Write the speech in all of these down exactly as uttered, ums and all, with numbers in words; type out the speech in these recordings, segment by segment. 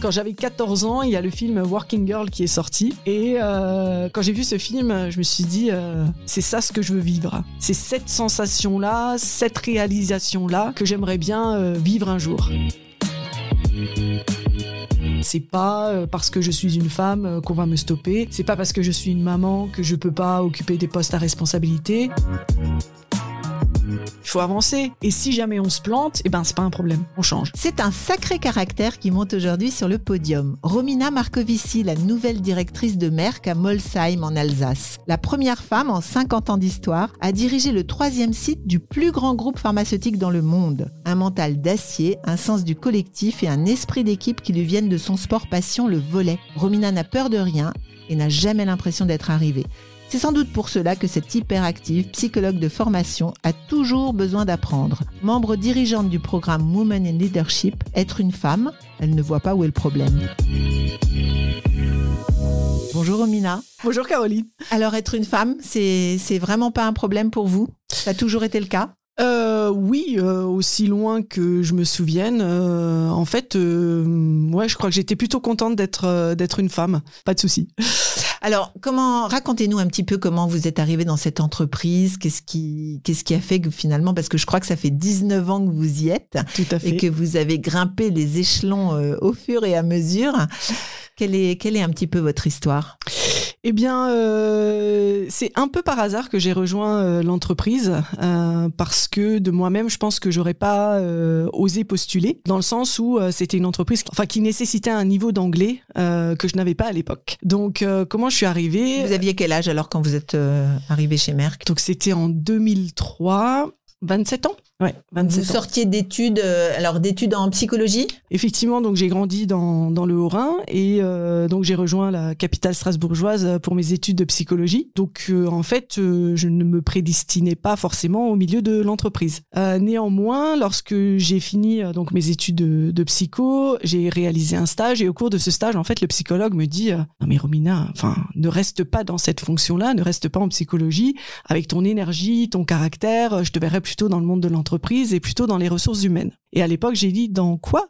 Quand j'avais quatorze ans, il y a le film Working Girl qui est sorti. Et euh, quand j'ai vu ce film, je me suis dit, euh, c'est ça ce que je veux vivre. C'est cette sensation-là, cette réalisation-là que j'aimerais bien euh, vivre un jour. C'est pas parce que je suis une femme qu'on va me stopper. C'est pas parce que je suis une maman que je peux pas occuper des postes à responsabilité. Il faut avancer. Et si jamais on se plante, eh ben, c'est pas un problème, on change. C'est un sacré caractère qui monte aujourd'hui sur le podium. Romina Marcovici, la nouvelle directrice de Merck à Molsheim en Alsace. La première femme en cinquante ans d'histoire a dirigé le troisième site du plus grand groupe pharmaceutique dans le monde. Un mental d'acier, un sens du collectif et un esprit d'équipe qui lui viennent de son sport passion, le volley. Romina n'a peur de rien et n'a jamais l'impression d'être arrivée. C'est sans doute pour cela que cette hyperactive psychologue de formation a toujours besoin d'apprendre. Membre dirigeante du programme Women in Leadership, être une femme, elle ne voit pas où est le problème. Bonjour Romina. Bonjour Caroline. Alors être une femme, c'est, c'est vraiment pas un problème pour vous? Ça a toujours été le cas? Euh, oui, euh, aussi loin que je me souvienne. Euh, en fait, euh, ouais, je crois que j'étais plutôt contente d'être, euh, d'être une femme. Pas de souci. Alors, comment, racontez-nous un petit peu comment vous êtes arrivée dans cette entreprise. Qu'est-ce qui, qu'est-ce qui a fait que finalement, parce que je crois que ça fait dix-neuf ans que vous y êtes. Tout à fait. Et que vous avez grimpé les échelons euh, au fur et à mesure. Quelle est, quelle est un petit peu votre histoire ? Eh bien, euh, c'est un peu par hasard que j'ai rejoint euh, l'entreprise euh, parce que de moi-même, je pense que j'aurais pas euh, osé postuler dans le sens où euh, c'était une entreprise qui, enfin, qui nécessitait un niveau d'anglais euh, que je n'avais pas à l'époque. Donc, euh, comment je suis arrivée ? Vous aviez quel âge alors quand vous êtes euh, arrivée chez Merck ? Donc, c'était en deux mille trois, vingt-sept ans. Ouais, vingt-sept vous ans. Sortiez d'études, alors d'études en psychologie? Effectivement, donc j'ai grandi dans, dans le Haut-Rhin et euh, donc j'ai rejoint la capitale strasbourgeoise pour mes études de psychologie. Donc euh, en fait, euh, je ne me prédestinais pas forcément au milieu de l'entreprise. Euh, néanmoins, lorsque j'ai fini euh, donc mes études de, de psycho, j'ai réalisé un stage et au cours de ce stage, en fait, le psychologue me dit euh, non mais Romina, enfin, ne reste pas dans cette fonction-là, ne reste pas en psychologie avec ton énergie, ton caractère. Je te verrais plutôt dans le monde de l'entreprise. Et plutôt dans les ressources humaines. Et à l'époque, j'ai dit « Dans quoi ?»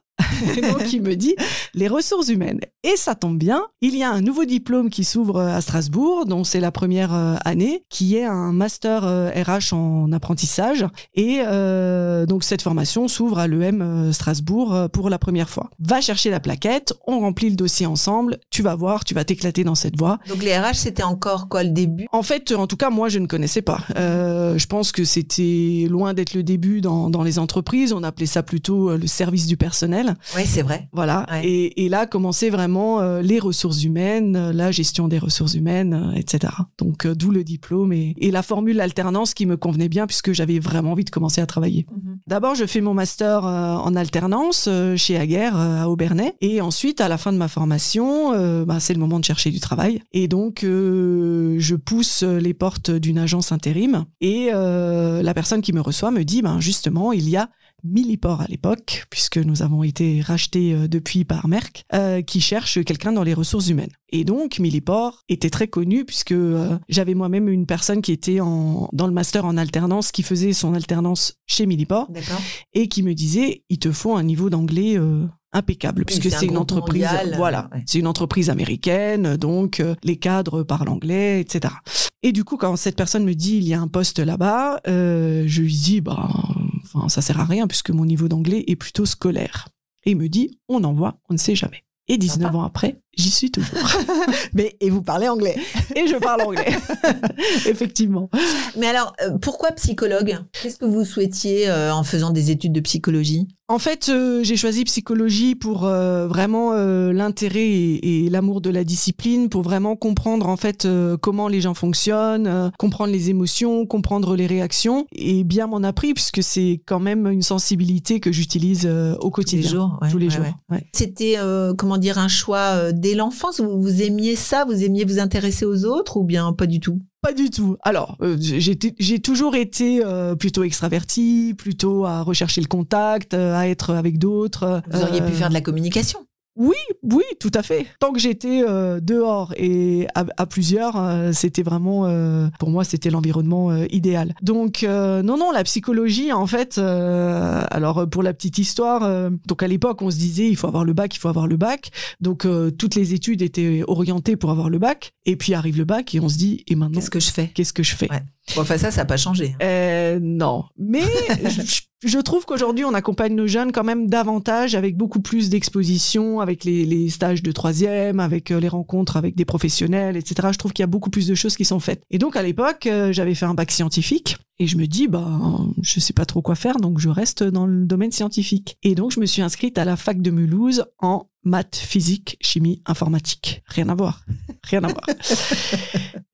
Et donc, il me dit « Les ressources humaines ». Et ça tombe bien, il y a un nouveau diplôme qui s'ouvre à Strasbourg, dont c'est la première année, qui est un master R H en apprentissage. Et euh, donc, cette formation s'ouvre à l'E M Strasbourg pour la première fois. Va chercher la plaquette, on remplit le dossier ensemble, tu vas voir, tu vas t'éclater dans cette voie. Donc, les R H, c'était encore quoi, le début ? En fait, en tout cas, moi, je ne connaissais pas. Euh, je pense que c'était loin d'être le début dans, dans les entreprises. On appelait ça plutôt le service du personnel. Oui, c'est vrai. Voilà. Ouais. Et, et là, commençaient vraiment euh, les ressources humaines, euh, la gestion des ressources humaines, euh, et cetera. Donc, euh, d'où le diplôme et, et la formule alternance qui me convenait bien puisque j'avais vraiment envie de commencer à travailler. Mm-hmm. D'abord, je fais mon master euh, en alternance euh, chez Aguerre euh, à Aubernay. Et ensuite, à la fin de ma formation, euh, bah, c'est le moment de chercher du travail. Et donc, euh, je pousse les portes d'une agence intérim et euh, la personne qui me reçoit me dit, ben, justement, il y a Millipore à l'époque, puisque nous avons été rachetés depuis par Merck, euh, qui cherche quelqu'un dans les ressources humaines. Et donc, Millipore était très connu puisque euh, j'avais moi-même une personne qui était en, dans le master en alternance, qui faisait son alternance chez Millipore. D'accord. Et qui me disait, il te faut un niveau d'anglais euh, impeccable, puisque c'est, c'est un une entreprise, mondial, voilà, ouais. C'est une entreprise américaine, donc euh, les cadres parlent anglais, et cetera. Et du coup, quand cette personne me dit, il y a un poste là-bas, euh, je lui dis, bah, enfin, ça sert à rien puisque mon niveau d'anglais est plutôt scolaire. Et il me dit, on envoie, on ne sait jamais. Et dix-neuf ans après, j'y suis toujours. Mais, et vous parlez anglais. Et je parle anglais. Effectivement. Mais alors, pourquoi psychologue ? Qu'est-ce que vous souhaitiez euh, en faisant des études de psychologie ? En fait, euh, j'ai choisi psychologie pour euh, vraiment euh, l'intérêt et, et l'amour de la discipline, pour vraiment comprendre en fait euh, comment les gens fonctionnent, euh, comprendre les émotions, comprendre les réactions, et bien m'en appris puisque c'est quand même une sensibilité que j'utilise euh, au quotidien, tous les jours. Ouais, tous les ouais, jours ouais. Ouais. C'était euh, comment dire un choix euh, dès l'enfance. Vous, vous aimiez ça, vous aimiez vous intéresser aux autres, ou bien pas du tout ? Pas du tout. Alors, euh, j'ai, j'ai toujours été euh, plutôt extravertie, plutôt à rechercher le contact, euh, à être avec d'autres. Vous auriez euh... pu faire de la communication? Oui, oui, tout à fait. Tant que j'étais euh, dehors et à, à plusieurs, euh, c'était vraiment, euh, pour moi, c'était l'environnement euh, idéal. Donc, euh, non, non, la psychologie, en fait, euh, alors pour la petite histoire, euh, donc à l'époque, on se disait, il faut avoir le bac, il faut avoir le bac. Donc, euh, toutes les études étaient orientées pour avoir le bac. Et puis arrive le bac et on se dit, et maintenant, qu'est-ce que je fais? Qu'est-ce que je fais? Ouais. Bon, enfin, ça, ça n'a pas changé. Euh, non, mais je, je trouve qu'aujourd'hui, on accompagne nos jeunes quand même davantage, avec beaucoup plus d'exposition, avec les, les stages de troisième, avec les rencontres avec des professionnels, et cetera. Je trouve qu'il y a beaucoup plus de choses qui sont faites. Et donc, à l'époque, j'avais fait un bac scientifique. Et je me dis, bah, je sais pas trop quoi faire, donc je reste dans le domaine scientifique. Et donc, je me suis inscrite à la fac de Mulhouse en maths, physique, chimie, informatique. Rien à voir. Rien à voir.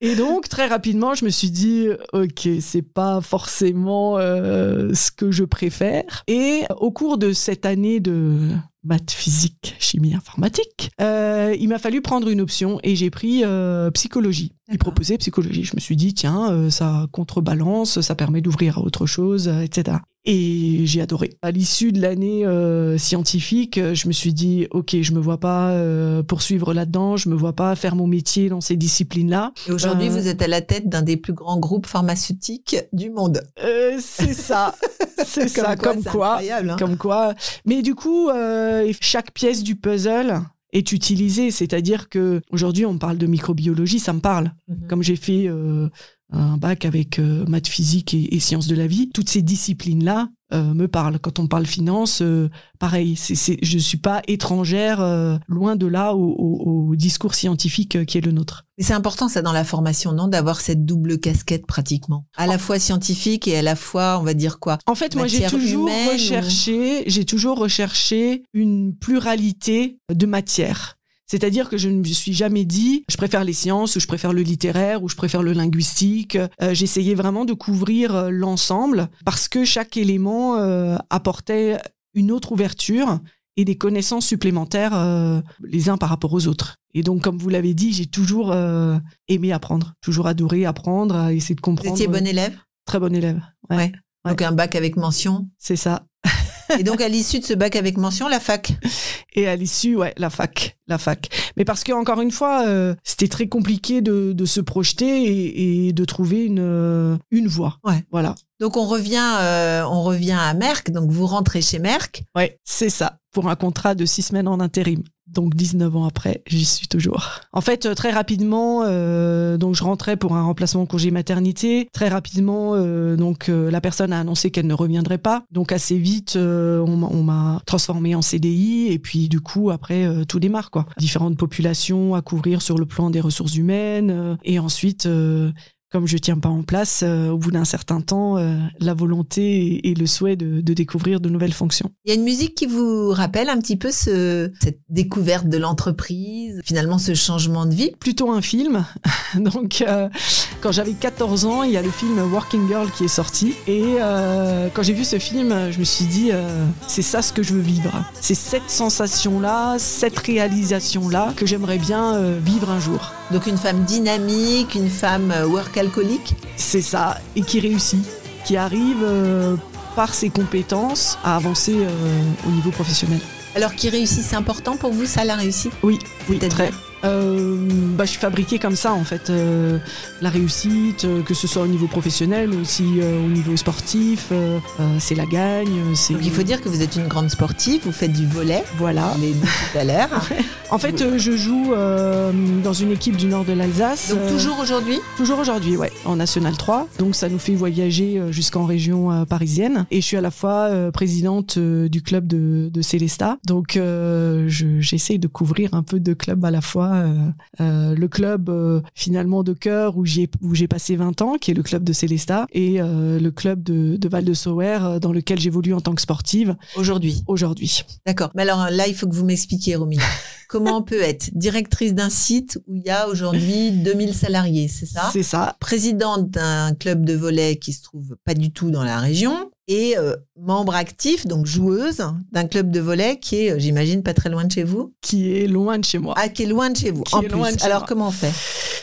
Et donc, très rapidement, je me suis dit, OK, c'est pas forcément euh, ce que je préfère. Et au cours de cette année de maths, physique, chimie, informatique, euh, il m'a fallu prendre une option et j'ai pris euh, psychologie. Il proposait psychologie. Je me suis dit, tiens, euh, ça contrebalance, ça permet d'ouvrir à autre chose, euh, et cetera. Et j'ai adoré. À l'issue de l'année euh, scientifique, je me suis dit, OK, je me vois pas euh, poursuivre là-dedans, je me vois pas faire mon métier dans ces disciplines-là. Et aujourd'hui, euh, vous êtes à la tête d'un des plus grands groupes pharmaceutiques du monde. Euh, c'est ça. C'est ça, comme quoi. Hein. Comme quoi. Mais du coup, euh, chaque pièce du puzzle est utilisée. C'est-à-dire qu'aujourd'hui, on parle de microbiologie, ça me parle. Mm-hmm. Comme j'ai fait... Euh, un bac avec euh, maths, physique et, et sciences de la vie. Toutes ces disciplines-là euh, me parlent. Quand on parle finance, euh, pareil, c'est, c'est, je ne suis pas étrangère, euh, loin de là, au, au, au discours scientifique euh, qui est le nôtre. Mais c'est important, ça, dans la formation, non, d'avoir cette double casquette, pratiquement. À en... la fois scientifique et à la fois, on va dire quoi? En fait, moi, j'ai toujours recherché, ou... j'ai toujours recherché une pluralité de matières. C'est-à-dire que je ne me suis jamais dit je préfère les sciences ou je préfère le littéraire ou je préfère le linguistique. Euh, j'essayais vraiment de couvrir euh, l'ensemble parce que chaque élément euh, apportait une autre ouverture et des connaissances supplémentaires euh, les uns par rapport aux autres. Et donc, comme vous l'avez dit, j'ai toujours euh, aimé apprendre, toujours adoré apprendre, à essayer de comprendre. Vous étiez bonne élève ? Très bonne élève, ouais. Ouais. Ouais. Donc, un bac avec mention. C'est ça. Et donc, à l'issue de ce bac avec mention, la fac. Et à l'issue, ouais, la fac, la fac. Mais parce que encore une fois, euh, c'était très compliqué de, de se projeter et, et de trouver une euh, une voie. Ouais, voilà. Donc on revient, euh, on revient à Merck. Donc vous rentrez chez Merck. Ouais, c'est ça. Pour un contrat de six semaines en intérim. Donc dix-neuf ans après, j'y suis toujours. En fait, très rapidement, euh, donc je rentrais pour un remplacement en congé maternité. Très rapidement, euh, donc euh, la personne a annoncé qu'elle ne reviendrait pas. Donc assez vite, euh, on, on m'a transformée en C D I et puis du coup après euh, tout démarre quoi. Différentes populations à couvrir sur le plan des ressources humaines euh, et ensuite. Euh, Comme je ne tiens pas en place, euh, au bout d'un certain temps, euh, la volonté et, et le souhait de, de découvrir de nouvelles fonctions. Il y a une musique qui vous rappelle un petit peu ce, cette découverte de l'entreprise, finalement ce changement de vie? Plutôt un film. Donc, euh, quand j'avais quatorze ans, il y a le film Working Girl qui est sorti. Et euh, quand j'ai vu ce film, je me suis dit, euh, c'est ça ce que je veux vivre. C'est cette sensation-là, cette réalisation-là que j'aimerais bien euh, vivre un jour. Donc une femme dynamique, une femme work alcoolique. C'est ça, et qui réussit, qui arrive euh, par ses compétences à avancer euh, au niveau professionnel. Alors qui réussit, c'est important pour vous, ça, la réussite? Oui, oui, très. Euh, bah, je suis fabriquée comme ça en fait, euh, la réussite, euh, que ce soit au niveau professionnel ou aussi euh, au niveau sportif, euh, euh, c'est la gagne. C'est... Donc il faut dire que vous êtes une grande sportive, vous faites du volley, voilà. On l'a dit tout à l'heure. En fait euh, je joue euh, dans une équipe du nord de l'Alsace. Donc euh, toujours aujourd'hui? Toujours aujourd'hui, ouais, en National trois, donc ça nous fait voyager jusqu'en région euh, parisienne et je suis à la fois euh, présidente euh, du club de, de Célesta, donc euh, je, j'essaye de couvrir un peu de clubs à la fois. Euh, euh, le club euh, finalement de cœur où j'ai, où j'ai passé vingt ans, qui est le club de Sélestat, et euh, le club de, de Val-de-Sauer, euh, dans lequel j'évolue en tant que sportive. Aujourd'hui. Aujourd'hui. D'accord. Mais alors là, il faut que vous m'expliquiez, Romina. Comment on peut être directrice d'un site où il y a aujourd'hui deux mille salariés, c'est ça? C'est ça. Présidente d'un club de volley qui se trouve pas du tout dans la région. et euh, membre actif, donc joueuse, d'un club de volley qui est, j'imagine, pas très loin de chez vous. Qui est loin de chez moi. Ah, qui est loin de chez vous, qui en plus. Alors, moi. Comment on fait ?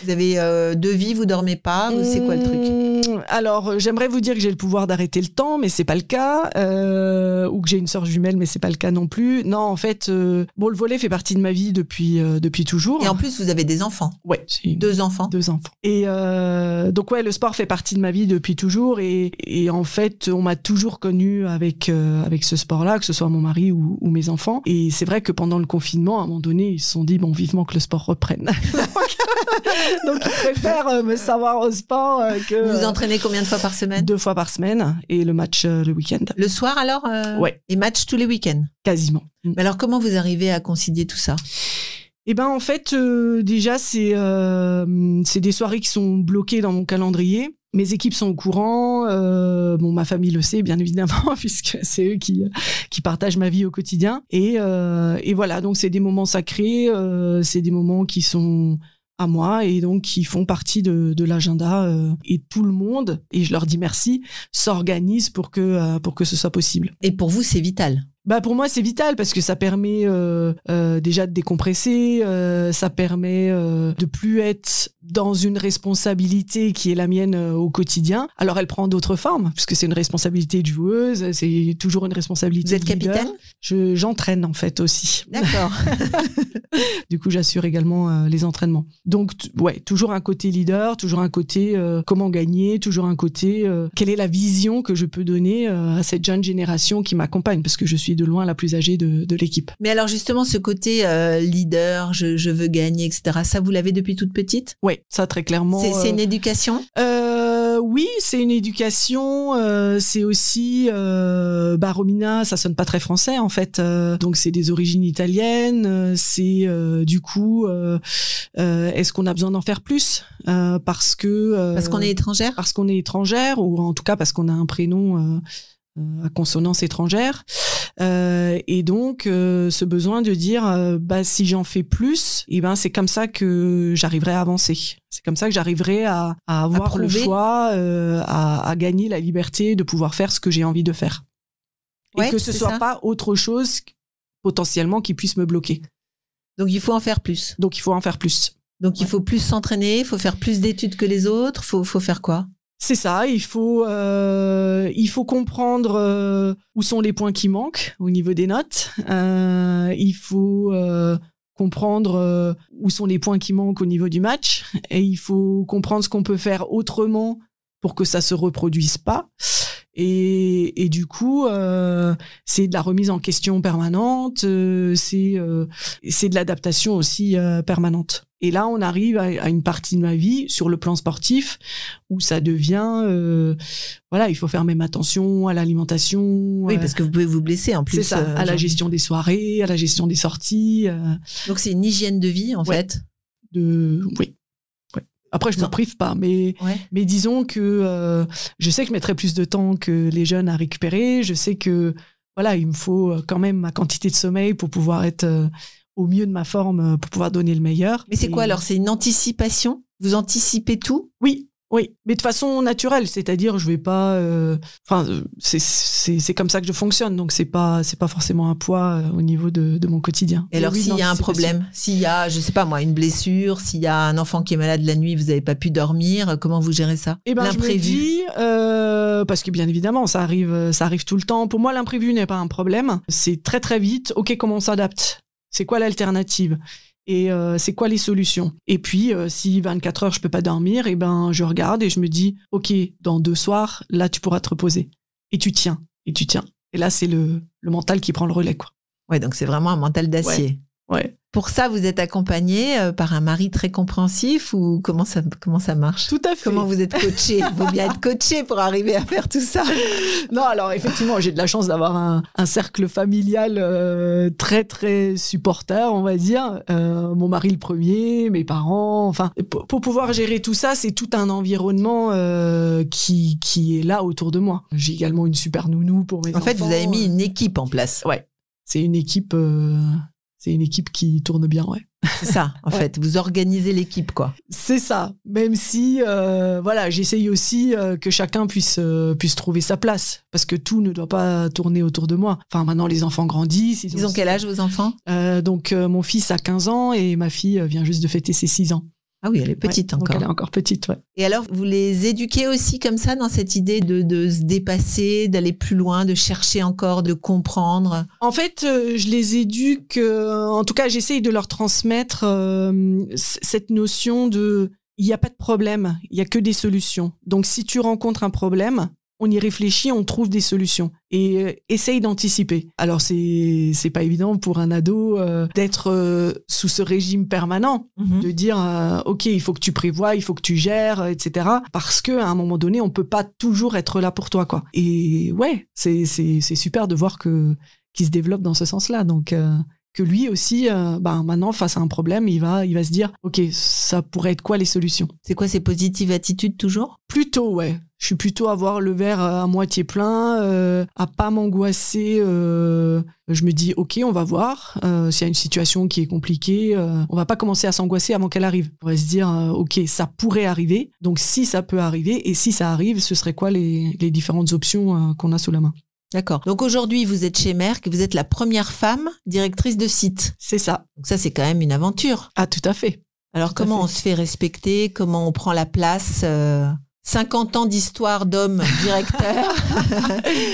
Vous avez euh, deux vies, vous dormez pas, vous, c'est quoi le truc ? Alors, j'aimerais vous dire que j'ai le pouvoir d'arrêter le temps, mais c'est pas le cas. Euh, ou que j'ai une sœur jumelle, mais c'est pas le cas non plus. Non, en fait, euh, bon, le volley fait partie de ma vie depuis, euh, depuis toujours. Et en plus, vous avez des enfants. Ouais. Deux enfants. Deux enfants. Et euh, donc, ouais, le sport fait partie de ma vie depuis toujours. Et, et en fait, on m'a toujours connue avec, euh, avec ce sport-là, que ce soit mon mari ou, ou mes enfants. Et c'est vrai que pendant le confinement, à un moment donné, ils se sont dit, bon, vivement que le sport reprenne. Donc, ils préfèrent euh, me savoir au sport euh, que... Vous vous entraînez combien de fois par semaine ? Deux fois par semaine et le match euh, le week-end. Le soir alors euh, ouais. Et match tous les week-ends ? Quasiment. Mais alors, comment vous arrivez à concilier tout ça ? Eh ben en fait, euh, déjà, c'est euh, c'est des soirées qui sont bloquées dans mon calendrier. Mes équipes sont au courant, euh, bon, ma famille le sait bien évidemment puisque c'est eux qui qui partagent ma vie au quotidien. Et euh, et voilà, donc c'est des moments sacrés, euh, c'est des moments qui sont à moi et donc qui font partie de, de l'agenda euh, et tout le monde, et je leur dis merci, s'organise pour que euh, pour que ce soit possible. Et pour vous, c'est vital? Bah pour moi c'est vital parce que ça permet euh, euh, déjà de décompresser, euh, ça permet euh, de plus être dans une responsabilité qui est la mienne euh, au quotidien. Alors elle prend d'autres formes puisque c'est une responsabilité de joueuse, c'est toujours une responsabilité. Vous êtes capitaine ? Je j'entraîne en fait aussi. D'accord. Du coup j'assure également euh, les entraînements. Donc t- ouais toujours un côté leader, toujours un côté euh, comment gagner, toujours un côté euh, quelle est la vision que je peux donner euh, à cette jeune génération qui m'accompagne parce que je suis de loin la plus âgée de, de l'équipe. Mais alors justement, ce côté euh, leader, je, je veux gagner, et cetera, ça vous l'avez depuis toute petite ? Oui, ça très clairement. C'est, euh... c'est une éducation ? euh, Oui, c'est une éducation. Euh, c'est aussi, euh, bah, Romina, ça sonne pas très français en fait. Euh, donc c'est des origines italiennes. C'est euh, du coup, euh, euh, est-ce qu'on a besoin d'en faire plus ? euh, Parce que euh, parce qu'on est étrangère ? Parce qu'on est étrangère, ou en tout cas parce qu'on a un prénom euh, à consonance étrangère. Euh, et donc euh, ce besoin de dire euh, bah si j'en fais plus, et eh ben c'est comme ça que j'arriverai à avancer. C'est comme ça que j'arriverai à, à avoir à le choix, euh, à, à gagner la liberté de pouvoir faire ce que j'ai envie de faire, ouais, et que ce soit ça. Pas autre chose potentiellement qui puisse me bloquer. Donc il faut en faire plus. Donc il faut en faire plus. Donc ouais. Il faut plus s'entraîner, il faut faire plus d'études que les autres, faut faut faire quoi ? C'est ça, il faut euh, il faut comprendre euh, où sont les points qui manquent au niveau des notes. Euh, il faut euh, comprendre euh, où sont les points qui manquent au niveau du match, et il faut comprendre ce qu'on peut faire autrement pour que ça se reproduise pas. Et, et du coup, euh, c'est de la remise en question permanente, euh, c'est euh, c'est de l'adaptation aussi euh, permanente. Et là, on arrive à, à une partie de ma vie sur le plan sportif où ça devient, euh, voilà, il faut faire même attention à l'alimentation. Oui, euh, parce que vous pouvez vous blesser en plus. C'est ça, euh, à la gestion des soirées, à la gestion des sorties. Euh. Donc c'est une hygiène de vie en ouais. fait. De oui. Après, je ne me prive pas, mais, ouais. mais disons que euh, je sais que je mettrai plus de temps que les jeunes à récupérer. Je sais que voilà, il me faut quand même ma quantité de sommeil pour pouvoir être euh, au mieux de ma forme, pour pouvoir donner le meilleur. Mais c'est Et... quoi alors ? C'est une anticipation ? Vous anticipez tout ? Oui, oui, mais de façon naturelle. C'est-à-dire, je vais pas. Enfin, euh, c'est, c'est, c'est comme ça que je fonctionne. Donc, c'est pas, c'est pas forcément un poids euh, au niveau de, de mon quotidien. Et, Et alors, oui, s'il y a un problème, s'il y a, je sais pas moi, une blessure, s'il y a un enfant qui est malade la nuit, vous n'avez pas pu dormir, comment vous gérez ça ? Eh ben, l'imprévu. Je me dis, euh, parce que bien évidemment, ça arrive, ça arrive tout le temps. Pour moi, l'imprévu n'est pas un problème. C'est très très vite. Ok, comment on s'adapte ? C'est quoi l'alternative ? Et euh, c'est quoi les solutions ? Et puis, euh, si vingt-quatre heures, je peux pas dormir, et ben, je regarde et je me dis, OK, dans deux soirs, là, tu pourras te reposer. Et tu tiens, et tu tiens. Et là, c'est le, le mental qui prend le relais, quoi. Ouais, donc c'est vraiment un mental d'acier. Ouais. ouais. Pour ça, vous êtes accompagnée par un mari très compréhensif, ou comment ça, comment ça marche ? Tout à fait. Comment vous êtes coachée ? Vous bien être coachée pour arriver à faire tout ça. Non, alors effectivement, j'ai de la chance d'avoir un, un cercle familial euh, très, très supporteur, on va dire. Euh, mon mari le premier, mes parents, enfin. Pour, pour pouvoir gérer tout ça, c'est tout un environnement euh, qui, qui est là autour de moi. J'ai également une super nounou pour mes enfants. En fait, vous avez mis une équipe en place. Ouais, c'est une équipe... Euh, C'est une équipe qui tourne bien, ouais. C'est ça, en ouais. fait. Vous organisez l'équipe, quoi. C'est ça. Même si, euh, voilà, j'essaye aussi euh, que chacun puisse, euh, puisse trouver sa place. Parce que tout ne doit pas tourner autour de moi. Enfin, maintenant, les enfants grandissent. Ils ont, ils ont quel âge, vos enfants ? euh, Donc, euh, mon fils a quinze ans et ma fille vient juste de fêter ses six ans. Ah oui, elle est petite ouais, encore. Elle est encore petite, ouais. Et alors, vous les éduquez aussi comme ça, dans cette idée de, de se dépasser, d'aller plus loin, de chercher encore, de comprendre? En fait, euh, je les éduque, euh, en tout cas, j'essaye de leur transmettre euh, cette notion de « il n'y a pas de problème, il n'y a que des solutions ». Donc, si tu rencontres un problème, on y réfléchit, on trouve des solutions et euh, essaye d'anticiper. Alors, c'est, c'est pas évident pour un ado euh, d'être euh, sous ce régime permanent, mm-hmm. de dire euh, « Ok, il faut que tu prévois, il faut que tu gères, et cetera » Parce qu'à un moment donné, on peut pas toujours être là pour toi, quoi. Et ouais, c'est, c'est, c'est super de voir que, qu'il se développe dans ce sens-là. Donc, euh, que lui aussi, euh, bah, maintenant, face à un problème, il va, il va se dire « Ok, ça pourrait être quoi les solutions ?» C'est quoi ces positives attitudes, toujours ? Plutôt, ouais. Je suis plutôt à voir le verre à moitié plein, euh, à pas m'angoisser. Euh, je me dis, ok, on va voir. Euh, s'il y a une situation qui est compliquée, euh, on va pas commencer à s'angoisser avant qu'elle arrive. On va se dire, euh, ok, ça pourrait arriver. Donc, si ça peut arriver et si ça arrive, ce serait quoi les, les différentes options euh, qu'on a sous la main ? D'accord. Donc, aujourd'hui, vous êtes chez Merck, vous êtes la première femme directrice de site. C'est ça. Donc, ça, c'est quand même une aventure. Ah, tout à fait. Alors, tout comment fait. on se fait respecter ? Comment on prend la place euh... cinquante ans d'histoire d'hommes directeurs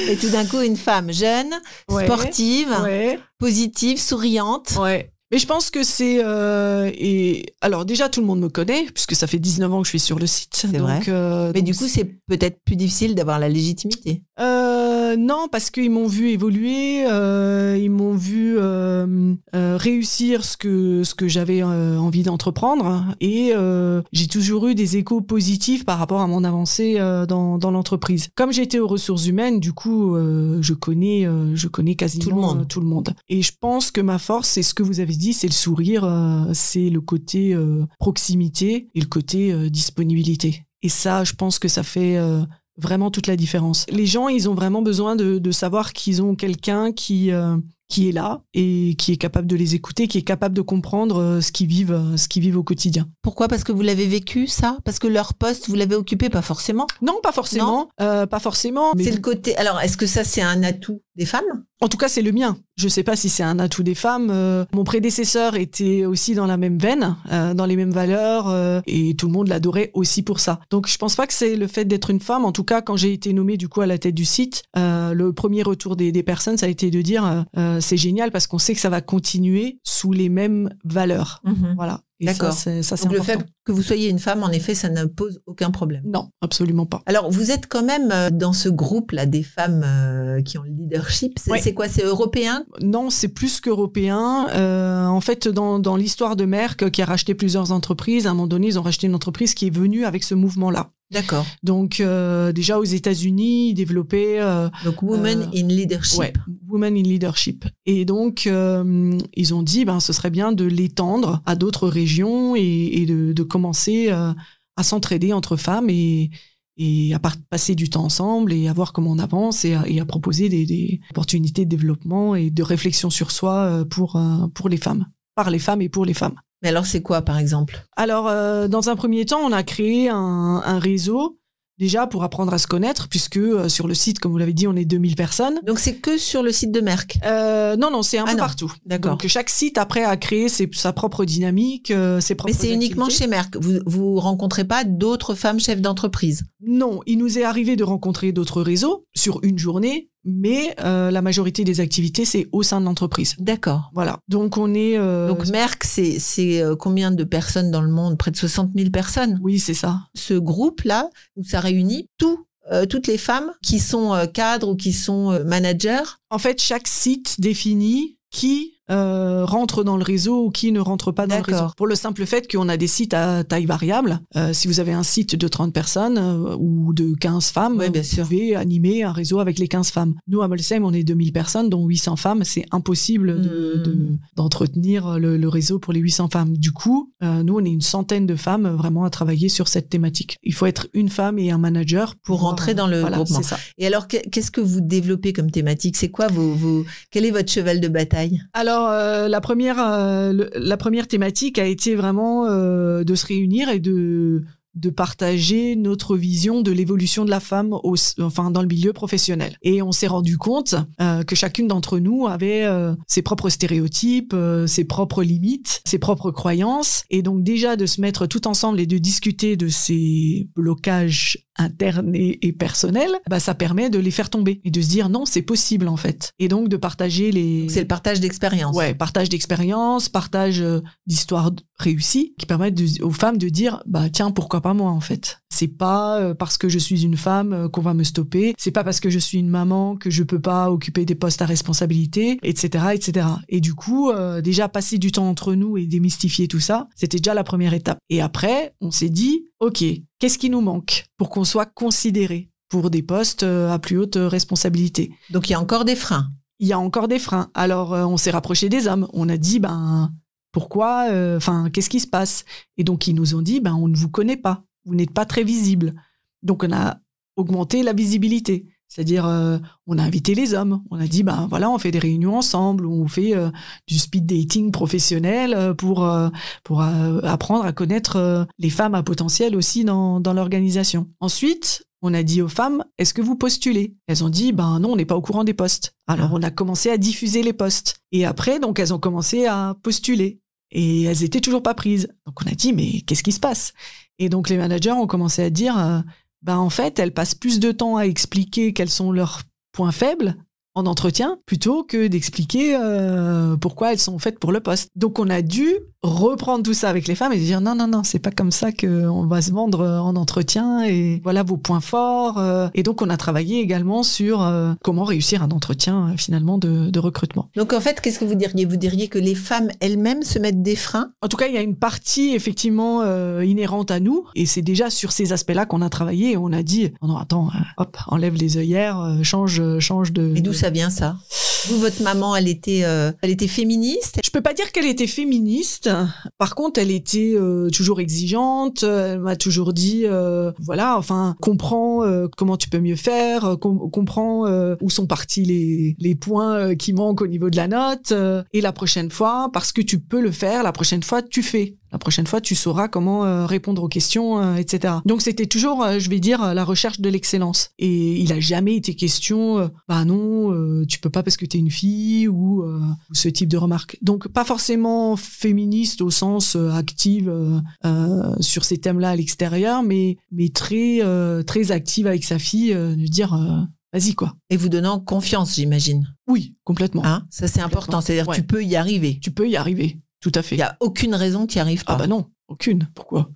et tout d'un coup une femme jeune, ouais, sportive, ouais. positive, souriante. Ouais. Mais je pense que c'est... Euh, et alors déjà, tout le monde me connaît, puisque ça fait dix-neuf ans que je suis sur le site. C'est donc, vrai. Euh, Mais donc du coup, c'est... c'est peut-être plus difficile d'avoir la légitimité. Euh, non, parce qu'ils m'ont vu évoluer, euh, ils m'ont vu euh, euh, réussir ce que, ce que j'avais euh, envie d'entreprendre. Et euh, j'ai toujours eu des échos positifs par rapport à mon avancée euh, dans, dans l'entreprise. Comme j'étais aux ressources humaines, du coup, euh, je, connais, euh, je connais quasiment tout le, monde. Euh, tout le monde. Et je pense que ma force, c'est ce que vous avez dit, c'est le sourire, euh, c'est le côté euh, proximité et le côté euh, disponibilité. Et ça, je pense que ça fait euh, vraiment toute la différence. Les gens, ils ont vraiment besoin de, de savoir qu'ils ont quelqu'un qui, euh, qui est là et qui est capable de les écouter, qui est capable de comprendre euh, ce qu'ils vivent, euh, ce qu'ils vivent au quotidien. Pourquoi ? Parce que vous l'avez vécu, ça ? Parce que leur poste, vous l'avez occupé ? Pas forcément. Non, pas forcément. Non. Euh, pas forcément. Mais... C'est le côté... Alors, est-ce que ça, c'est un atout des femmes ? En tout cas, c'est le mien. Je ne sais pas si c'est un atout des femmes. Euh, mon prédécesseur était aussi dans la même veine, euh, dans les mêmes valeurs, euh, et tout le monde l'adorait aussi pour ça. Donc, je ne pense pas que c'est le fait d'être une femme. En tout cas, quand j'ai été nommée du coup à la tête du site, euh, le premier retour des, des personnes, ça a été de dire euh, « c'est génial parce qu'on sait que ça va continuer sous les mêmes valeurs. Mmh. » Voilà. Et D'accord. Ça, c'est, ça, c'est Donc important. Le fait que vous soyez une femme, en effet, ça ne pose aucun problème. Non, absolument pas. Alors, vous êtes quand même dans ce groupe-là des femmes euh, qui ont le leadership. C'est, ouais. c'est quoi, c'est européen ? Non, c'est plus qu'européen. Euh, en fait, dans, dans l'histoire de Merck, qui a racheté plusieurs entreprises, à un moment donné, ils ont racheté une entreprise qui est venue avec ce mouvement-là. D'accord. Donc, euh, déjà aux États-Unis, ils développaient... Euh, donc, Women euh, in Leadership. Ouais, Women in Leadership. Et donc, euh, ils ont dit, ben, ce serait bien de l'étendre à d'autres régions et, et de, de commencer euh, à s'entraider entre femmes et, et à passer du temps ensemble et à voir comment on avance et à, et à proposer des, des opportunités de développement et de réflexion sur soi pour, pour les femmes, par les femmes et pour les femmes. Mais alors, c'est quoi, par exemple ? Alors, euh, dans un premier temps, on a créé un, un réseau, déjà, pour apprendre à se connaître, puisque euh, sur le site, comme vous l'avez dit, on est deux mille personnes. Donc, c'est que sur le site de Merck ? euh, Non, non, c'est un ah, peu non. partout. D'accord. Donc, chaque site, après, a créé ses, sa propre dynamique, euh, ses propres Mais c'est activités. Uniquement chez Merck. Vous ne rencontrez pas d'autres femmes chefs d'entreprise ? Non, il nous est arrivé de rencontrer d'autres réseaux sur une journée. Mais euh, la majorité des activités, c'est au sein de l'entreprise. D'accord. Voilà. Donc, on est... Euh... Donc, Merck, c'est, c'est combien de personnes dans le monde ? Près de soixante mille personnes. Oui, c'est ça. Ce groupe-là, où ça réunit tout, euh, toutes les femmes qui sont euh, cadres ou qui sont euh, managers. En fait, chaque site définit qui... Euh, rentre dans le réseau ou qui ne rentre pas dans D'accord. le réseau. Pour le simple fait qu'on a des sites à taille variable. Euh, si vous avez un site de trente personnes euh, ou de quinze femmes, ouais, bien vous sûr. pouvez animer un réseau avec les quinze femmes. Nous, à Molsheim, on est deux mille personnes, dont huit cents femmes. C'est impossible de, mmh. de, d'entretenir le, le réseau pour les huit cents femmes. Du coup, euh, nous, on est une centaine de femmes vraiment à travailler sur cette thématique. Il faut être une femme et un manager pour, pour rentrer dans le voilà, groupement. C'est ça. Et alors, qu'est-ce que vous développez comme thématique ? C'est quoi vos, vos... Quel est votre cheval de bataille ? Alors, Alors, euh, la première, euh, le, la première thématique a été vraiment euh, de se réunir et de, de partager notre vision de l'évolution de la femme au, enfin, dans le milieu professionnel. Et on s'est rendu compte euh, que chacune d'entre nous avait euh, ses propres stéréotypes, euh, ses propres limites, ses propres croyances. Et donc déjà, de se mettre tout ensemble et de discuter de ces blocages interne et, et personnel, bah ça permet de les faire tomber et de se dire non, c'est possible en fait. Et donc de partager les... Donc c'est le partage d'expérience. Ouais, partage d'expérience, partage d'histoires réussies qui permettent de, aux femmes de dire bah tiens, pourquoi pas moi en fait. C'est pas parce que je suis une femme qu'on va me stopper, c'est pas parce que je suis une maman que je peux pas occuper des postes à responsabilité, et cetera, et cetera. Et du coup, euh, déjà passer du temps entre nous et démystifier tout ça, c'était déjà la première étape. Et après, on s'est dit ok, qu'est-ce qui nous manque pour qu'on soit considéré pour des postes à plus haute responsabilité? Donc, il y a encore des freins. Il y a encore des freins. Alors, on s'est rapproché des hommes. On a dit, ben, pourquoi, enfin, euh, qu'est-ce qui se passe? Et donc, ils nous ont dit, ben, on ne vous connaît pas. Vous n'êtes pas très visible. Donc, on a augmenté la visibilité. C'est-à-dire, euh, on a invité les hommes. On a dit, ben voilà, on fait des réunions ensemble, on fait euh, du speed dating professionnel euh, pour, euh, pour euh, apprendre à connaître euh, les femmes à potentiel aussi dans, dans l'organisation. Ensuite, on a dit aux femmes, est-ce que vous postulez? Elles ont dit, ben non, on n'est pas au courant des postes. Alors, on a commencé à diffuser les postes. Et après, donc, elles ont commencé à postuler. Et elles n'étaient toujours pas prises. Donc, on a dit, mais qu'est-ce qui se passe? Et donc, les managers ont commencé à dire... Euh, Ben en fait, elles passent plus de temps à expliquer quels sont leurs points faibles en entretien plutôt que d'expliquer euh, pourquoi elles sont faites pour le poste. Donc, on a dû reprendre tout ça avec les femmes et dire non, non, non, c'est pas comme ça qu'on va se vendre en entretien et voilà vos points forts. Et donc, on a travaillé également sur euh, comment réussir un entretien finalement de, de recrutement. Donc, en fait, qu'est-ce que vous diriez? Vous diriez que les femmes elles-mêmes se mettent des freins? En tout cas, il y a une partie effectivement euh, inhérente à nous et c'est déjà sur ces aspects-là qu'on a travaillé et on a dit oh, non, attends, hop, enlève les œillères, change, change de... Et d'où ça vient ça? Vous, votre maman, elle était, euh, elle était féministe? Je peux pas dire qu'elle était féministe. Par contre, elle était euh, toujours exigeante. Elle m'a toujours dit, euh, voilà, enfin, comprends euh, comment tu peux mieux faire, com- comprends euh, où sont partis les, les points euh, qui manquent au niveau de la note. Euh, et la prochaine fois, parce que tu peux le faire, la prochaine fois, tu fais. La prochaine fois, tu sauras comment euh, répondre aux questions, euh, et cetera. Donc, c'était toujours, euh, je vais dire, la recherche de l'excellence. Et il a jamais été question, euh, bah non, euh, tu peux pas parce que t'es une fille ou, euh, ou ce type de remarques. Donc, pas forcément féministe au sens euh, active euh, euh, sur ces thèmes-là à l'extérieur, mais mais très euh, très active avec sa fille, euh, de dire. Euh, Vas-y, quoi. Et vous donnant confiance, j'imagine. Oui, complètement. Hein? Ça, c'est important. C'est-à-dire, ouais. Tu peux y arriver. Tu peux y arriver, tout à fait. Il n'y a aucune raison que tu n'y arrives pas. Ah bah non, aucune. Pourquoi?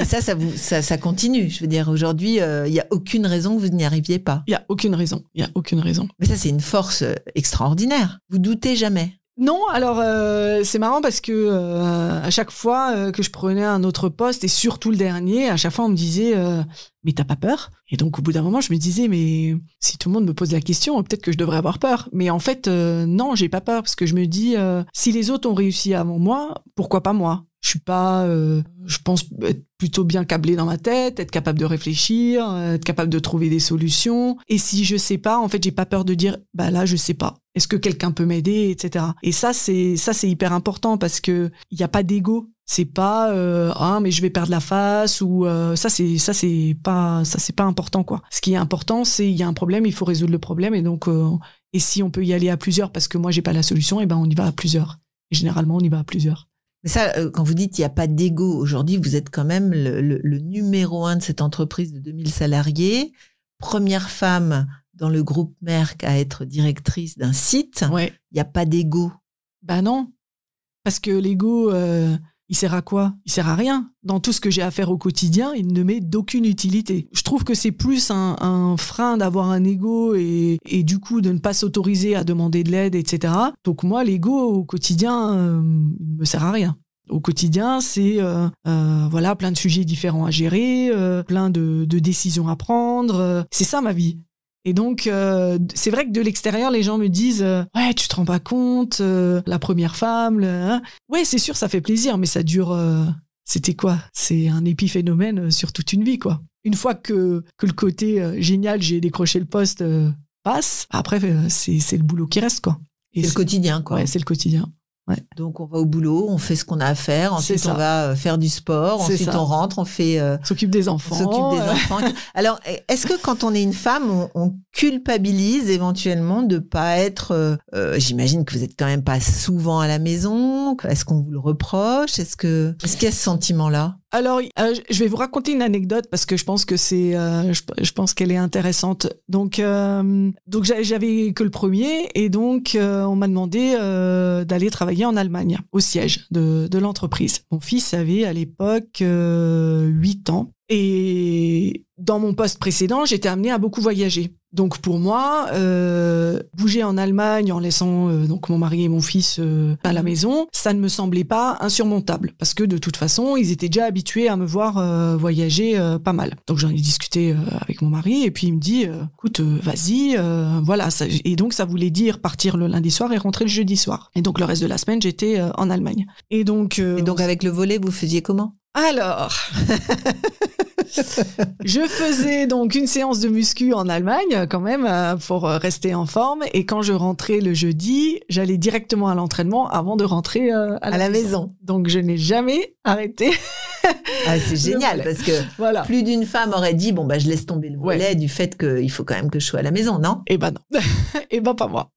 Et ça, ça, vous, ça, ça continue. Je veux dire, aujourd'hui, il euh, n'y a aucune raison que vous n'y arriviez pas. Il n'y a aucune raison. Il n'y a aucune raison. Mais ça, c'est une force extraordinaire. Vous doutez jamais? Non, alors euh, c'est marrant parce que euh, à chaque fois euh, que je prenais un autre poste et surtout le dernier, à chaque fois on me disait euh, mais t'as pas peur? Et donc au bout d'un moment je me disais mais si tout le monde me pose la question peut-être que je devrais avoir peur. Mais en fait euh, non, j'ai pas peur parce que je me dis euh, si les autres ont réussi avant moi, pourquoi pas moi? Je suis pas, euh, je pense être plutôt bien câblée dans ma tête, être capable de réfléchir, être capable de trouver des solutions. Et si je sais pas, en fait, j'ai pas peur de dire, bah là, je sais pas. Est-ce que quelqu'un peut m'aider, et cetera. Et ça, c'est ça, c'est hyper important parce que il y a pas d'ego. C'est pas euh, ah mais je vais perdre la face ou euh, ça c'est ça c'est pas ça c'est pas important quoi. Ce qui est important c'est il y a un problème, il faut résoudre le problème et donc euh, et si on peut y aller à plusieurs parce que moi j'ai pas la solution et ben on y va à plusieurs. Et généralement on y va à plusieurs. Mais ça, quand vous dites qu'il n'y a pas d'ego aujourd'hui, vous êtes quand même le, le, le numéro un de cette entreprise de deux mille salariés, première femme dans le groupe Merck à être directrice d'un site. Ouais. Il n'y a pas d'ego. Ben non, parce que l'ego, euh, il sert à quoi? Il sert à rien. Dans tout ce que j'ai à faire au quotidien, il ne m'est d'aucune utilité. Je trouve que c'est plus un, un frein d'avoir un ego et, et du coup de ne pas s'autoriser à demander de l'aide, et cetera. Donc moi, l'ego au quotidien, euh, il ne me sert à rien. Au quotidien, c'est euh, euh, voilà, plein de sujets différents à gérer, euh, plein de, de décisions à prendre. Euh, c'est ça ma vie. Et donc, euh, c'est vrai que de l'extérieur, les gens me disent euh, « Ouais, tu te rends pas compte, euh, la première femme, le, hein. » Ouais, c'est sûr, ça fait plaisir, mais ça dure... Euh, c'était quoi? C'est un épiphénomène sur toute une vie, quoi. Une fois que, que le côté euh, génial, j'ai décroché le poste, euh, passe, après, euh, c'est, c'est le boulot qui reste, quoi. Et c'est, c'est le quotidien, quoi. Ouais, c'est le quotidien. Ouais. Donc on va au boulot, on fait ce qu'on a à faire, ensuite on va faire du sport, ensuite ça. on rentre, on fait euh, s'occupe des enfants. S'occupe des enfants. Alors, est-ce que quand on est une femme, on, on culpabilise éventuellement de pas être euh, euh, j'imagine que vous êtes quand même pas souvent à la maison. Est-ce qu'on vous le reproche? Est-ce que est-ce qu'il y a ce sentiment-là? Alors, euh, je vais vous raconter une anecdote parce que je pense que c'est, euh, je, je pense qu'elle est intéressante. Donc, euh, donc j'avais que le premier et donc euh, on m'a demandé euh, d'aller travailler en Allemagne au siège de, de l'entreprise. Mon fils avait à l'époque euh, huit ans et dans mon poste précédent, j'étais amenée à beaucoup voyager. Donc pour moi, euh, bouger en Allemagne en laissant euh, donc mon mari et mon fils euh, à la maison, ça ne me semblait pas insurmontable parce que de toute façon, ils étaient déjà habitués à me voir euh, voyager euh, pas mal. Donc j'en ai discuté euh, avec mon mari et puis il me dit euh, "Écoute, euh, vas-y, euh, voilà." Ça, et donc ça voulait dire partir le lundi soir et rentrer le jeudi soir. Et donc le reste de la semaine, j'étais euh, en Allemagne. Et donc euh, et donc avec le volley, vous faisiez comment ? Alors, je faisais donc une séance de muscu en Allemagne quand même pour rester en forme. Et quand je rentrais le jeudi, j'allais directement à l'entraînement avant de rentrer à la, à la maison. maison. Donc, je n'ai jamais arrêté. Ah, c'est génial parce que voilà. Plus d'une femme aurait dit bon bah je laisse tomber le volley ouais. du fait qu'il faut quand même que je sois à la maison, non? Eh ben non, eh ben pas moi.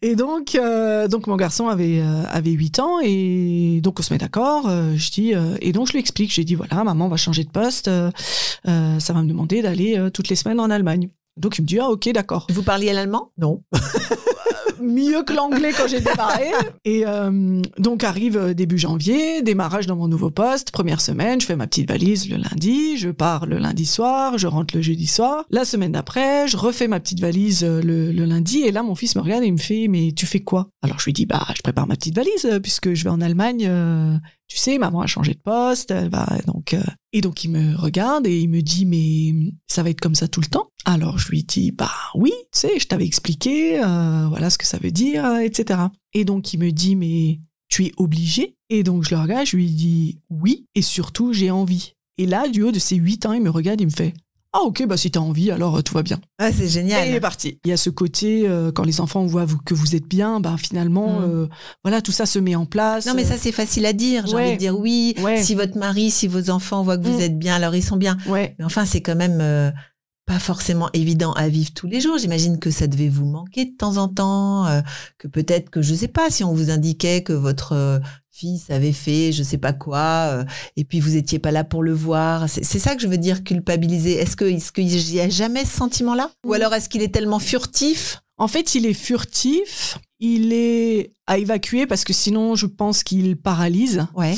Et donc euh, donc mon garçon avait euh, avait huit ans et donc on se met d'accord. Euh, je dis euh, et donc je lui explique, j'ai dit voilà maman on va changer de poste, euh, euh, ça va me demander d'aller euh, toutes les semaines en Allemagne. Donc il me dit ah ok d'accord. Vous parliez l'allemand? Non. Mieux que l'anglais quand j'ai démarré. Et euh, donc arrive début janvier, démarrage dans mon nouveau poste, première semaine, je fais ma petite valise le lundi, je pars le lundi soir, je rentre le jeudi soir. La semaine d'après, je refais ma petite valise le, le lundi et là mon fils me regarde et me fait mais tu fais quoi? Alors je lui dis bah je prépare ma petite valise puisque je vais en Allemagne. Euh, tu sais maman a changé de poste, elle va donc. Euh, Et donc, il me regarde et il me dit, mais ça va être comme ça tout le temps? Alors, je lui dis, bah oui, tu sais, je t'avais expliqué, euh, voilà ce que ça veut dire, euh, et cetera. Et donc, il me dit, mais tu es obligé? Et donc, je le regarde, je lui dis, oui, et surtout, j'ai envie. Et là, du haut de ses huit ans, il me regarde, il me fait, ah ok, bah si t'as envie, alors euh, tout va bien. Ah, c'est génial. Et il est parti. Il y a ce côté, euh, quand les enfants voient vous, que vous êtes bien, bah finalement, mm. euh, voilà, tout ça se met en place. Non, mais ça, c'est facile à dire. J'ai ouais. envie de dire oui. Ouais. Si votre mari, si vos enfants voient que vous mm. êtes bien, alors ils sont bien. Ouais. Mais enfin, c'est quand même euh, pas forcément évident à vivre tous les jours. J'imagine que ça devait vous manquer de temps en temps, euh, que peut-être que, je sais pas, si on vous indiquait que votre... Euh, fils avait fait je sais pas quoi euh, et puis vous étiez pas là pour le voir, c'est, c'est ça que je veux dire culpabiliser. Est-ce que est-ce qu'il y a jamais ce sentiment là ou alors est-ce qu'il est tellement furtif? En fait il est furtif, il est à évacuer parce que sinon je pense qu'il paralyse ouais.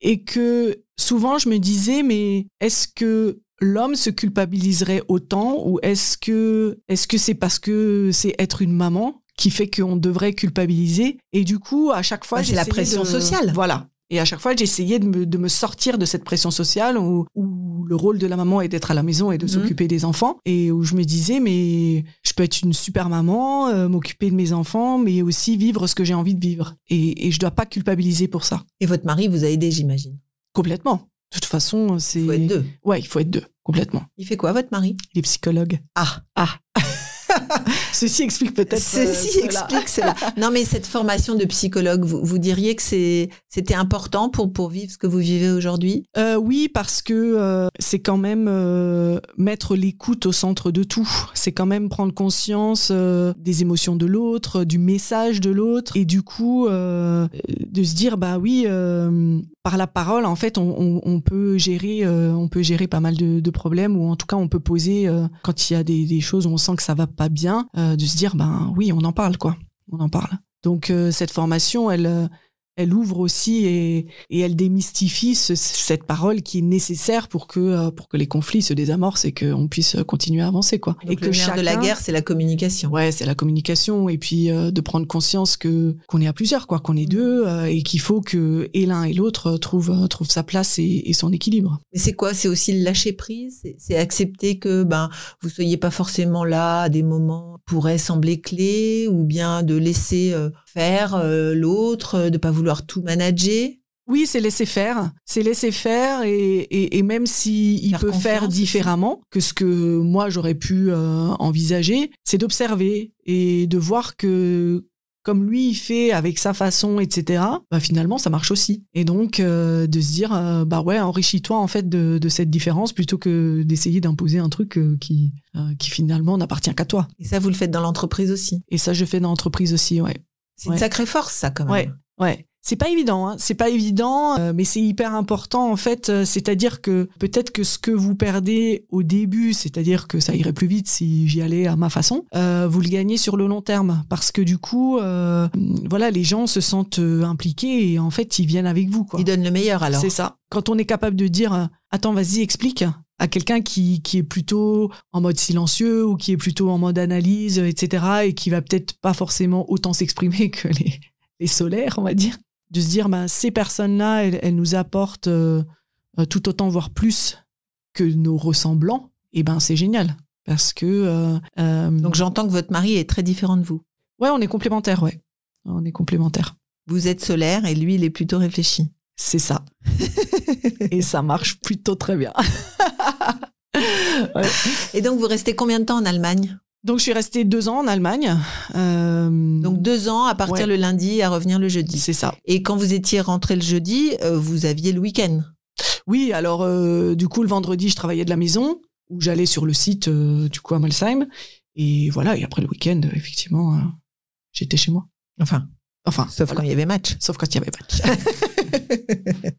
et que souvent je me disais mais est-ce que l'homme se culpabiliserait autant ou est-ce que est-ce que c'est parce que c'est être une maman qui fait qu'on devrait culpabiliser. Et du coup, à chaque fois... Bah, c'est la pression de... sociale. Voilà. Et à chaque fois, j'essayais de me, de me sortir de cette pression sociale où, où le rôle de la maman est d'être à la maison et de mmh. s'occuper des enfants. Et où je me disais, mais je peux être une super maman, euh, m'occuper de mes enfants, mais aussi vivre ce que j'ai envie de vivre. Et, et je ne dois pas culpabiliser pour ça. Et votre mari vous a aidé, j'imagine? Complètement. De toute façon, c'est... Il faut être deux. Ouais, il faut être deux, complètement. Il fait quoi, votre mari? Il est psychologue. Ah, ah Ceci explique peut-être Ceci euh, cela. explique cela. Non, mais cette formation de psychologue, vous, vous diriez que c'est, c'était important pour, pour vivre ce que vous vivez aujourd'hui? euh, Oui, parce que euh, c'est quand même euh, mettre l'écoute au centre de tout. C'est quand même prendre conscience euh, des émotions de l'autre, du message de l'autre. Et du coup, euh, de se dire, bah oui, euh, par la parole, en fait, on, on, on, peut, gérer, euh, on peut gérer pas mal de, de problèmes. Ou en tout cas, on peut poser, euh, quand il y a des, des choses où on sent que ça va pas bien, euh, de se dire ben oui on en parle quoi, on en parle. Donc euh, cette formation elle elle ouvre aussi et, et elle démystifie ce, cette parole qui est nécessaire pour que pour que les conflits se désamorcent et qu'on puisse continuer à avancer quoi. Donc et le que nerf de la guerre c'est la communication. Ouais c'est la communication et puis euh, de prendre conscience que qu'on est à plusieurs quoi, qu'on est deux euh, et qu'il faut que et l'un et l'autre trouvent trouvent sa place et, et son équilibre. Mais c'est quoi, c'est aussi le lâcher prise, c'est, c'est accepter que ben vous soyez pas forcément là à des moments qui pourraient sembler clés ou bien de laisser euh, faire euh, l'autre, de pas vouloir tout manager. Oui, c'est laisser faire. C'est laisser faire et, et, et même s'il peut faire différemment que ce que moi j'aurais pu euh, envisager, c'est d'observer et de voir que comme lui il fait avec sa façon, et cetera, bah finalement ça marche aussi. Et donc euh, de se dire euh, bah ouais, enrichis-toi en fait de, de cette différence plutôt que d'essayer d'imposer un truc euh, qui euh, qui finalement n'appartient qu'à toi. Et ça vous le faites dans l'entreprise aussi. Et ça je fais dans l'entreprise aussi, ouais. C'est ouais. une sacrée force ça quand même. Ouais, ouais. C'est pas évident, hein. C'est pas évident, euh, mais c'est hyper important en fait. Euh, c'est-à-dire que peut-être que ce que vous perdez au début, c'est-à-dire que ça irait plus vite si j'y allais à ma façon, euh, vous le gagnez sur le long terme parce que du coup, euh, voilà, les gens se sentent impliqués et en fait ils viennent avec vous, quoi. Ils donnent le meilleur alors. C'est ça. Quand on est capable de dire euh, attends, vas-y, explique à quelqu'un qui qui est plutôt en mode silencieux ou qui est plutôt en mode analyse, et cetera, et qui va peut-être pas forcément autant s'exprimer que les les solaires, on va dire. De se dire, ben, ces personnes-là, elles, elles nous apportent euh, tout autant, voire plus que nos ressemblants, et ben c'est génial. Parce que... Euh, euh, Donc j'entends que votre mari est très différent de vous. Ouais, on est complémentaires, ouais. On est complémentaires. Vous êtes solaire et lui, il est plutôt réfléchi. C'est ça. Et ça marche plutôt très bien. Ouais. Et donc, vous restez combien de temps en Allemagne ? Donc, je suis restée deux ans en Allemagne. Euh... Donc, deux ans à partir ouais. le lundi, à revenir le jeudi. C'est ça. Et quand vous étiez rentrée le jeudi, euh, vous aviez le week-end. Oui, alors, euh, du coup, le vendredi, je travaillais de la maison, où j'allais sur le site, euh, du coup, à Molsheim. Et voilà, et après le week-end, effectivement, euh, j'étais chez moi. Enfin, enfin sauf voilà. quand il y avait match. Sauf quand il y avait match.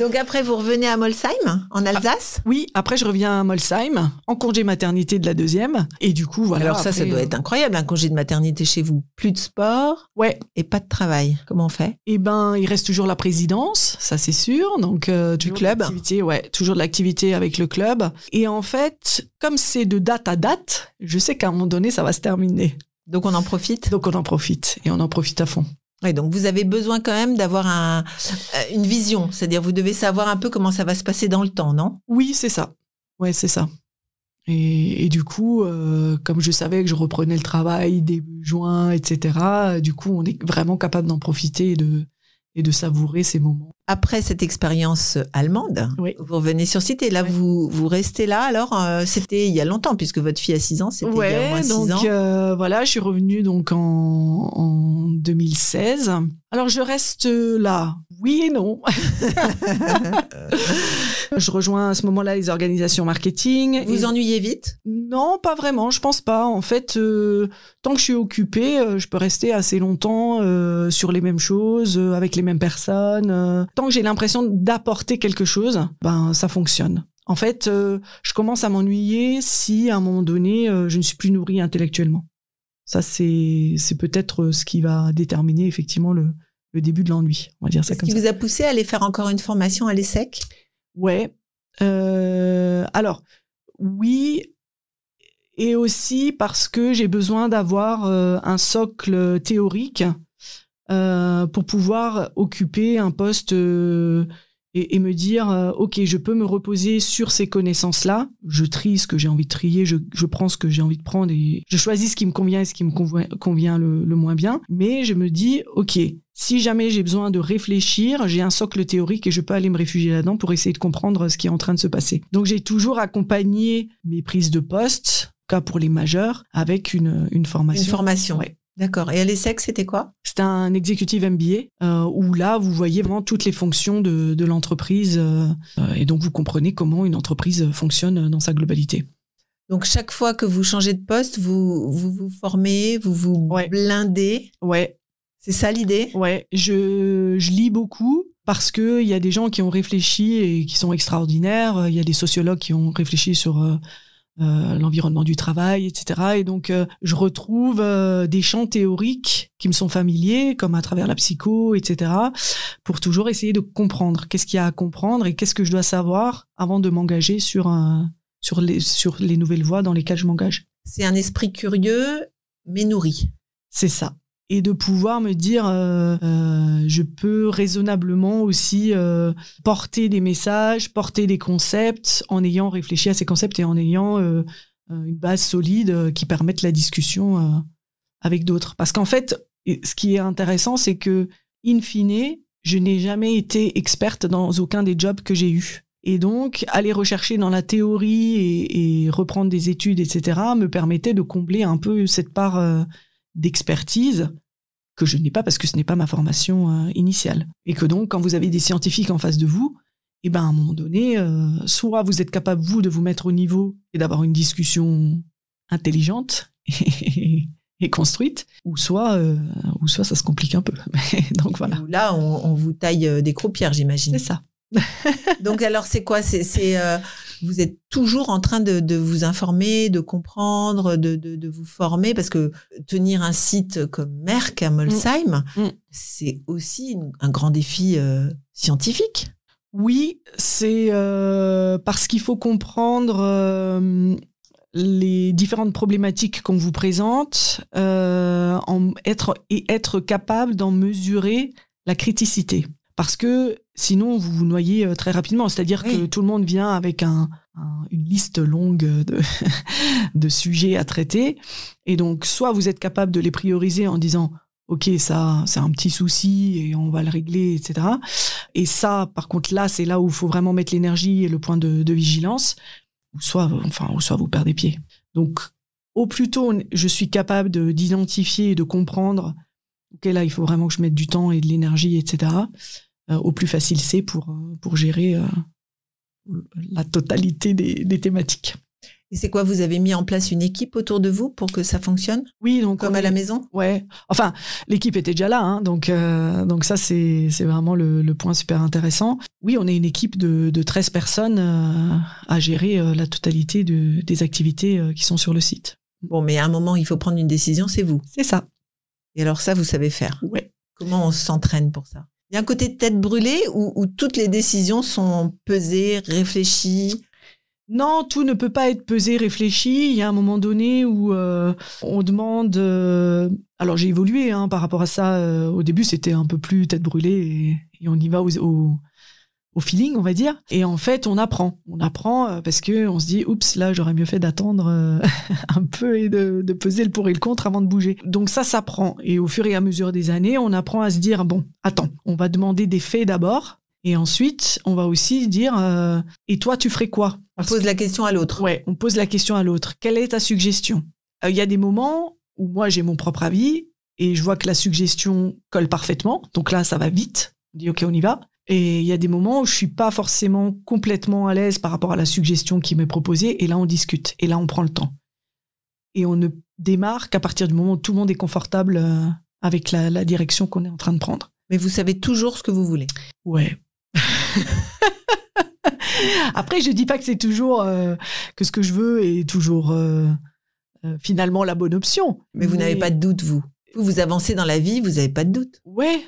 Donc après, vous revenez à Molsheim, en Alsace ? Ah, oui, après je reviens à Molsheim, en congé maternité de la deuxième. Et du coup, voilà. Alors ça, après, ça doit euh... être incroyable, un congé de maternité chez vous. Plus de sport ouais. et pas de travail. Comment on fait ? Eh ben, il reste toujours la présidence, ça c'est sûr. Donc, euh, du club. Ouais, toujours de l'activité avec le club. Et en fait, comme c'est de date à date, je sais qu'à un moment donné, ça va se terminer. Donc on en profite ? Donc on en profite, et on en profite à fond. Et donc, vous avez besoin quand même d'avoir un, une vision. C'est-à-dire, vous devez savoir un peu comment ça va se passer dans le temps, non ? Oui, c'est ça. Ouais, c'est ça. Et, et du coup, euh, comme je savais que je reprenais le travail début juin, et cetera, du coup, on est vraiment capable d'en profiter et de, et de savourer ces moments. Après cette expérience allemande, oui. vous revenez sur site et là, oui. vous, vous restez là. Alors, euh, c'était il y a longtemps, puisque votre fille a six ans, c'était ouais, il y a au moins six ans. Oui, donc euh, voilà, je suis revenue donc, en, en deux mille seize. Alors, je reste là, oui et non. Je rejoins à ce moment-là les organisations marketing. Vous et... ennuyez vite ? Non, pas vraiment, je pense pas. En fait, euh, tant que je suis occupée, euh, je peux rester assez longtemps euh, sur les mêmes choses, euh, avec les mêmes personnes. Euh, tant que j'ai l'impression d'apporter quelque chose, ben ça fonctionne. En fait, euh, je commence à m'ennuyer si à un moment donné, euh, je ne suis plus nourrie intellectuellement. Ça, c'est, c'est peut-être ce qui va déterminer effectivement le, le début de l'ennui. On va dire ça comme ça. Est-ce qui vous a poussé à aller faire encore une formation à l'ESSEC ? Ouais. Euh, alors, oui, et aussi parce que j'ai besoin d'avoir euh, un socle théorique euh, pour pouvoir occuper un poste euh, et, et me dire euh, ok, je peux me reposer sur ces connaissances-là. Je trie ce que j'ai envie de trier, je, je prends ce que j'ai envie de prendre et je choisis ce qui me convient et ce qui me convient, convient le, le moins bien. Mais je me dis ok. Si jamais j'ai besoin de réfléchir, j'ai un socle théorique et je peux aller me réfugier là-dedans pour essayer de comprendre ce qui est en train de se passer. Donc, j'ai toujours accompagné mes prises de poste, en tout cas pour les majeurs, avec une, une formation. Une formation, oui. D'accord. Et à l'ESSEC, c'était quoi ? C'était un executive M B A euh, où là, vous voyez vraiment toutes les fonctions de, de l'entreprise euh, et donc vous comprenez comment une entreprise fonctionne dans sa globalité. Donc, chaque fois que vous changez de poste, vous vous, vous formez, vous vous ouais. blindez. Ouais. C'est ça l'idée ? Ouais, je, je lis beaucoup parce qu'il y a des gens qui ont réfléchi et qui sont extraordinaires. Il y a des sociologues qui ont réfléchi sur euh, euh, l'environnement du travail, et cetera. Et donc, euh, je retrouve euh, des champs théoriques qui me sont familiers, comme à travers la psycho, et cetera, pour toujours essayer de comprendre qu'est-ce qu'il y a à comprendre et qu'est-ce que je dois savoir avant de m'engager sur, un, sur, les, sur les nouvelles voies dans lesquelles je m'engage. C'est un esprit curieux, mais nourri. C'est ça. Et de pouvoir me dire, euh, euh, je peux raisonnablement aussi euh, porter des messages, porter des concepts, en ayant réfléchi à ces concepts et en ayant euh, une base solide euh, qui permette la discussion euh, avec d'autres. Parce qu'en fait, ce qui est intéressant, c'est que, in fine, je n'ai jamais été experte dans aucun des jobs que j'ai eus. Et donc, aller rechercher dans la théorie et, et reprendre des études, et cetera, me permettait de combler un peu cette part... Euh, d'expertise que je n'ai pas parce que ce n'est pas ma formation euh, initiale. Et que donc, quand vous avez des scientifiques en face de vous, et ben, à un moment donné, euh, soit vous êtes capable, vous, de vous mettre au niveau et d'avoir une discussion intelligente et, et construite, ou soit, euh, ou soit ça se complique un peu. Donc voilà. Là, on, on vous taille des croupières, j'imagine. C'est ça. Donc alors, c'est quoi? C'est, c'est, euh, vous êtes toujours en train de, de vous informer, de comprendre, de, de, de vous former, parce que tenir un site comme Merck à Molsheim, mmh. Mmh. c'est aussi une, un grand défi euh, scientifique. Oui, c'est euh, parce qu'il faut comprendre euh, les différentes problématiques qu'on vous présente euh, en être, et être capable d'en mesurer la criticité. Parce que sinon, vous vous noyez très rapidement. C'est-à-dire oui. que tout le monde vient avec un, un, une liste longue de, de sujets à traiter. Et donc, soit vous êtes capable de les prioriser en disant « Ok, ça, c'est un petit souci et on va le régler, et cetera » Et ça, par contre, là, c'est là où il faut vraiment mettre l'énergie et le point de, de vigilance. Ou soit, enfin, ou soit vous perdez pied. Donc, au plus tôt, je suis capable de, d'identifier et de comprendre « Ok, là, il faut vraiment que je mette du temps et de l'énergie, et cetera » Euh, au plus facile c'est pour, pour gérer euh, la totalité des, des thématiques. Et c'est quoi, vous avez mis en place une équipe autour de vous pour que ça fonctionne? Oui, donc comme est... à la maison. Ouais. Enfin, l'équipe était déjà là, hein, donc, euh, donc ça c'est, c'est vraiment le, le point super intéressant. Oui, on est une équipe de, de treize personnes euh, à gérer euh, la totalité de, des activités euh, qui sont sur le site. Bon, mais à un moment, il faut prendre une décision, c'est vous. C'est ça. Et alors ça, vous savez faire? Ouais. Comment on s'entraîne pour ça? Il y a un côté de tête brûlée où, où toutes les décisions sont pesées, réfléchies? Non, tout ne peut pas être pesé, réfléchi. Il y a un moment donné où euh, on demande... Euh, alors, j'ai évolué hein, par rapport à ça. Euh, au début, c'était un peu plus tête brûlée et, et on y va au, au, au feeling, on va dire. Et en fait, on apprend. On apprend parce qu'on se dit « Oups, là, j'aurais mieux fait d'attendre euh, un peu et de, de peser le pour et le contre avant de bouger. » Donc ça, ça s'apprend. Et au fur et à mesure des années, on apprend à se dire « Bon, attends, on va demander des faits d'abord. » Et ensuite, on va aussi dire euh, « Et toi, tu ferais quoi ?» On pose que, la question à l'autre. Ouais, on pose la question à l'autre. Quelle est ta suggestion? Il euh, y a des moments où moi, j'ai mon propre avis et je vois que la suggestion colle parfaitement. Donc là, ça va vite. On dit « Ok, on y va. » Et il y a des moments où je suis pas forcément complètement à l'aise par rapport à la suggestion qui m'est proposée. Et là, on discute. Et là, on prend le temps. Et on ne démarre qu'à partir du moment où tout le monde est confortable euh, avec la, la direction qu'on est en train de prendre. Mais vous savez toujours ce que vous voulez? Ouais. Après, je dis pas que c'est toujours euh, que ce que je veux est toujours euh, euh, finalement la bonne option. Mais vous oui. n'avez pas de doute, vous. Vous vous avancez dans la vie, vous n'avez pas de doute. Ouais,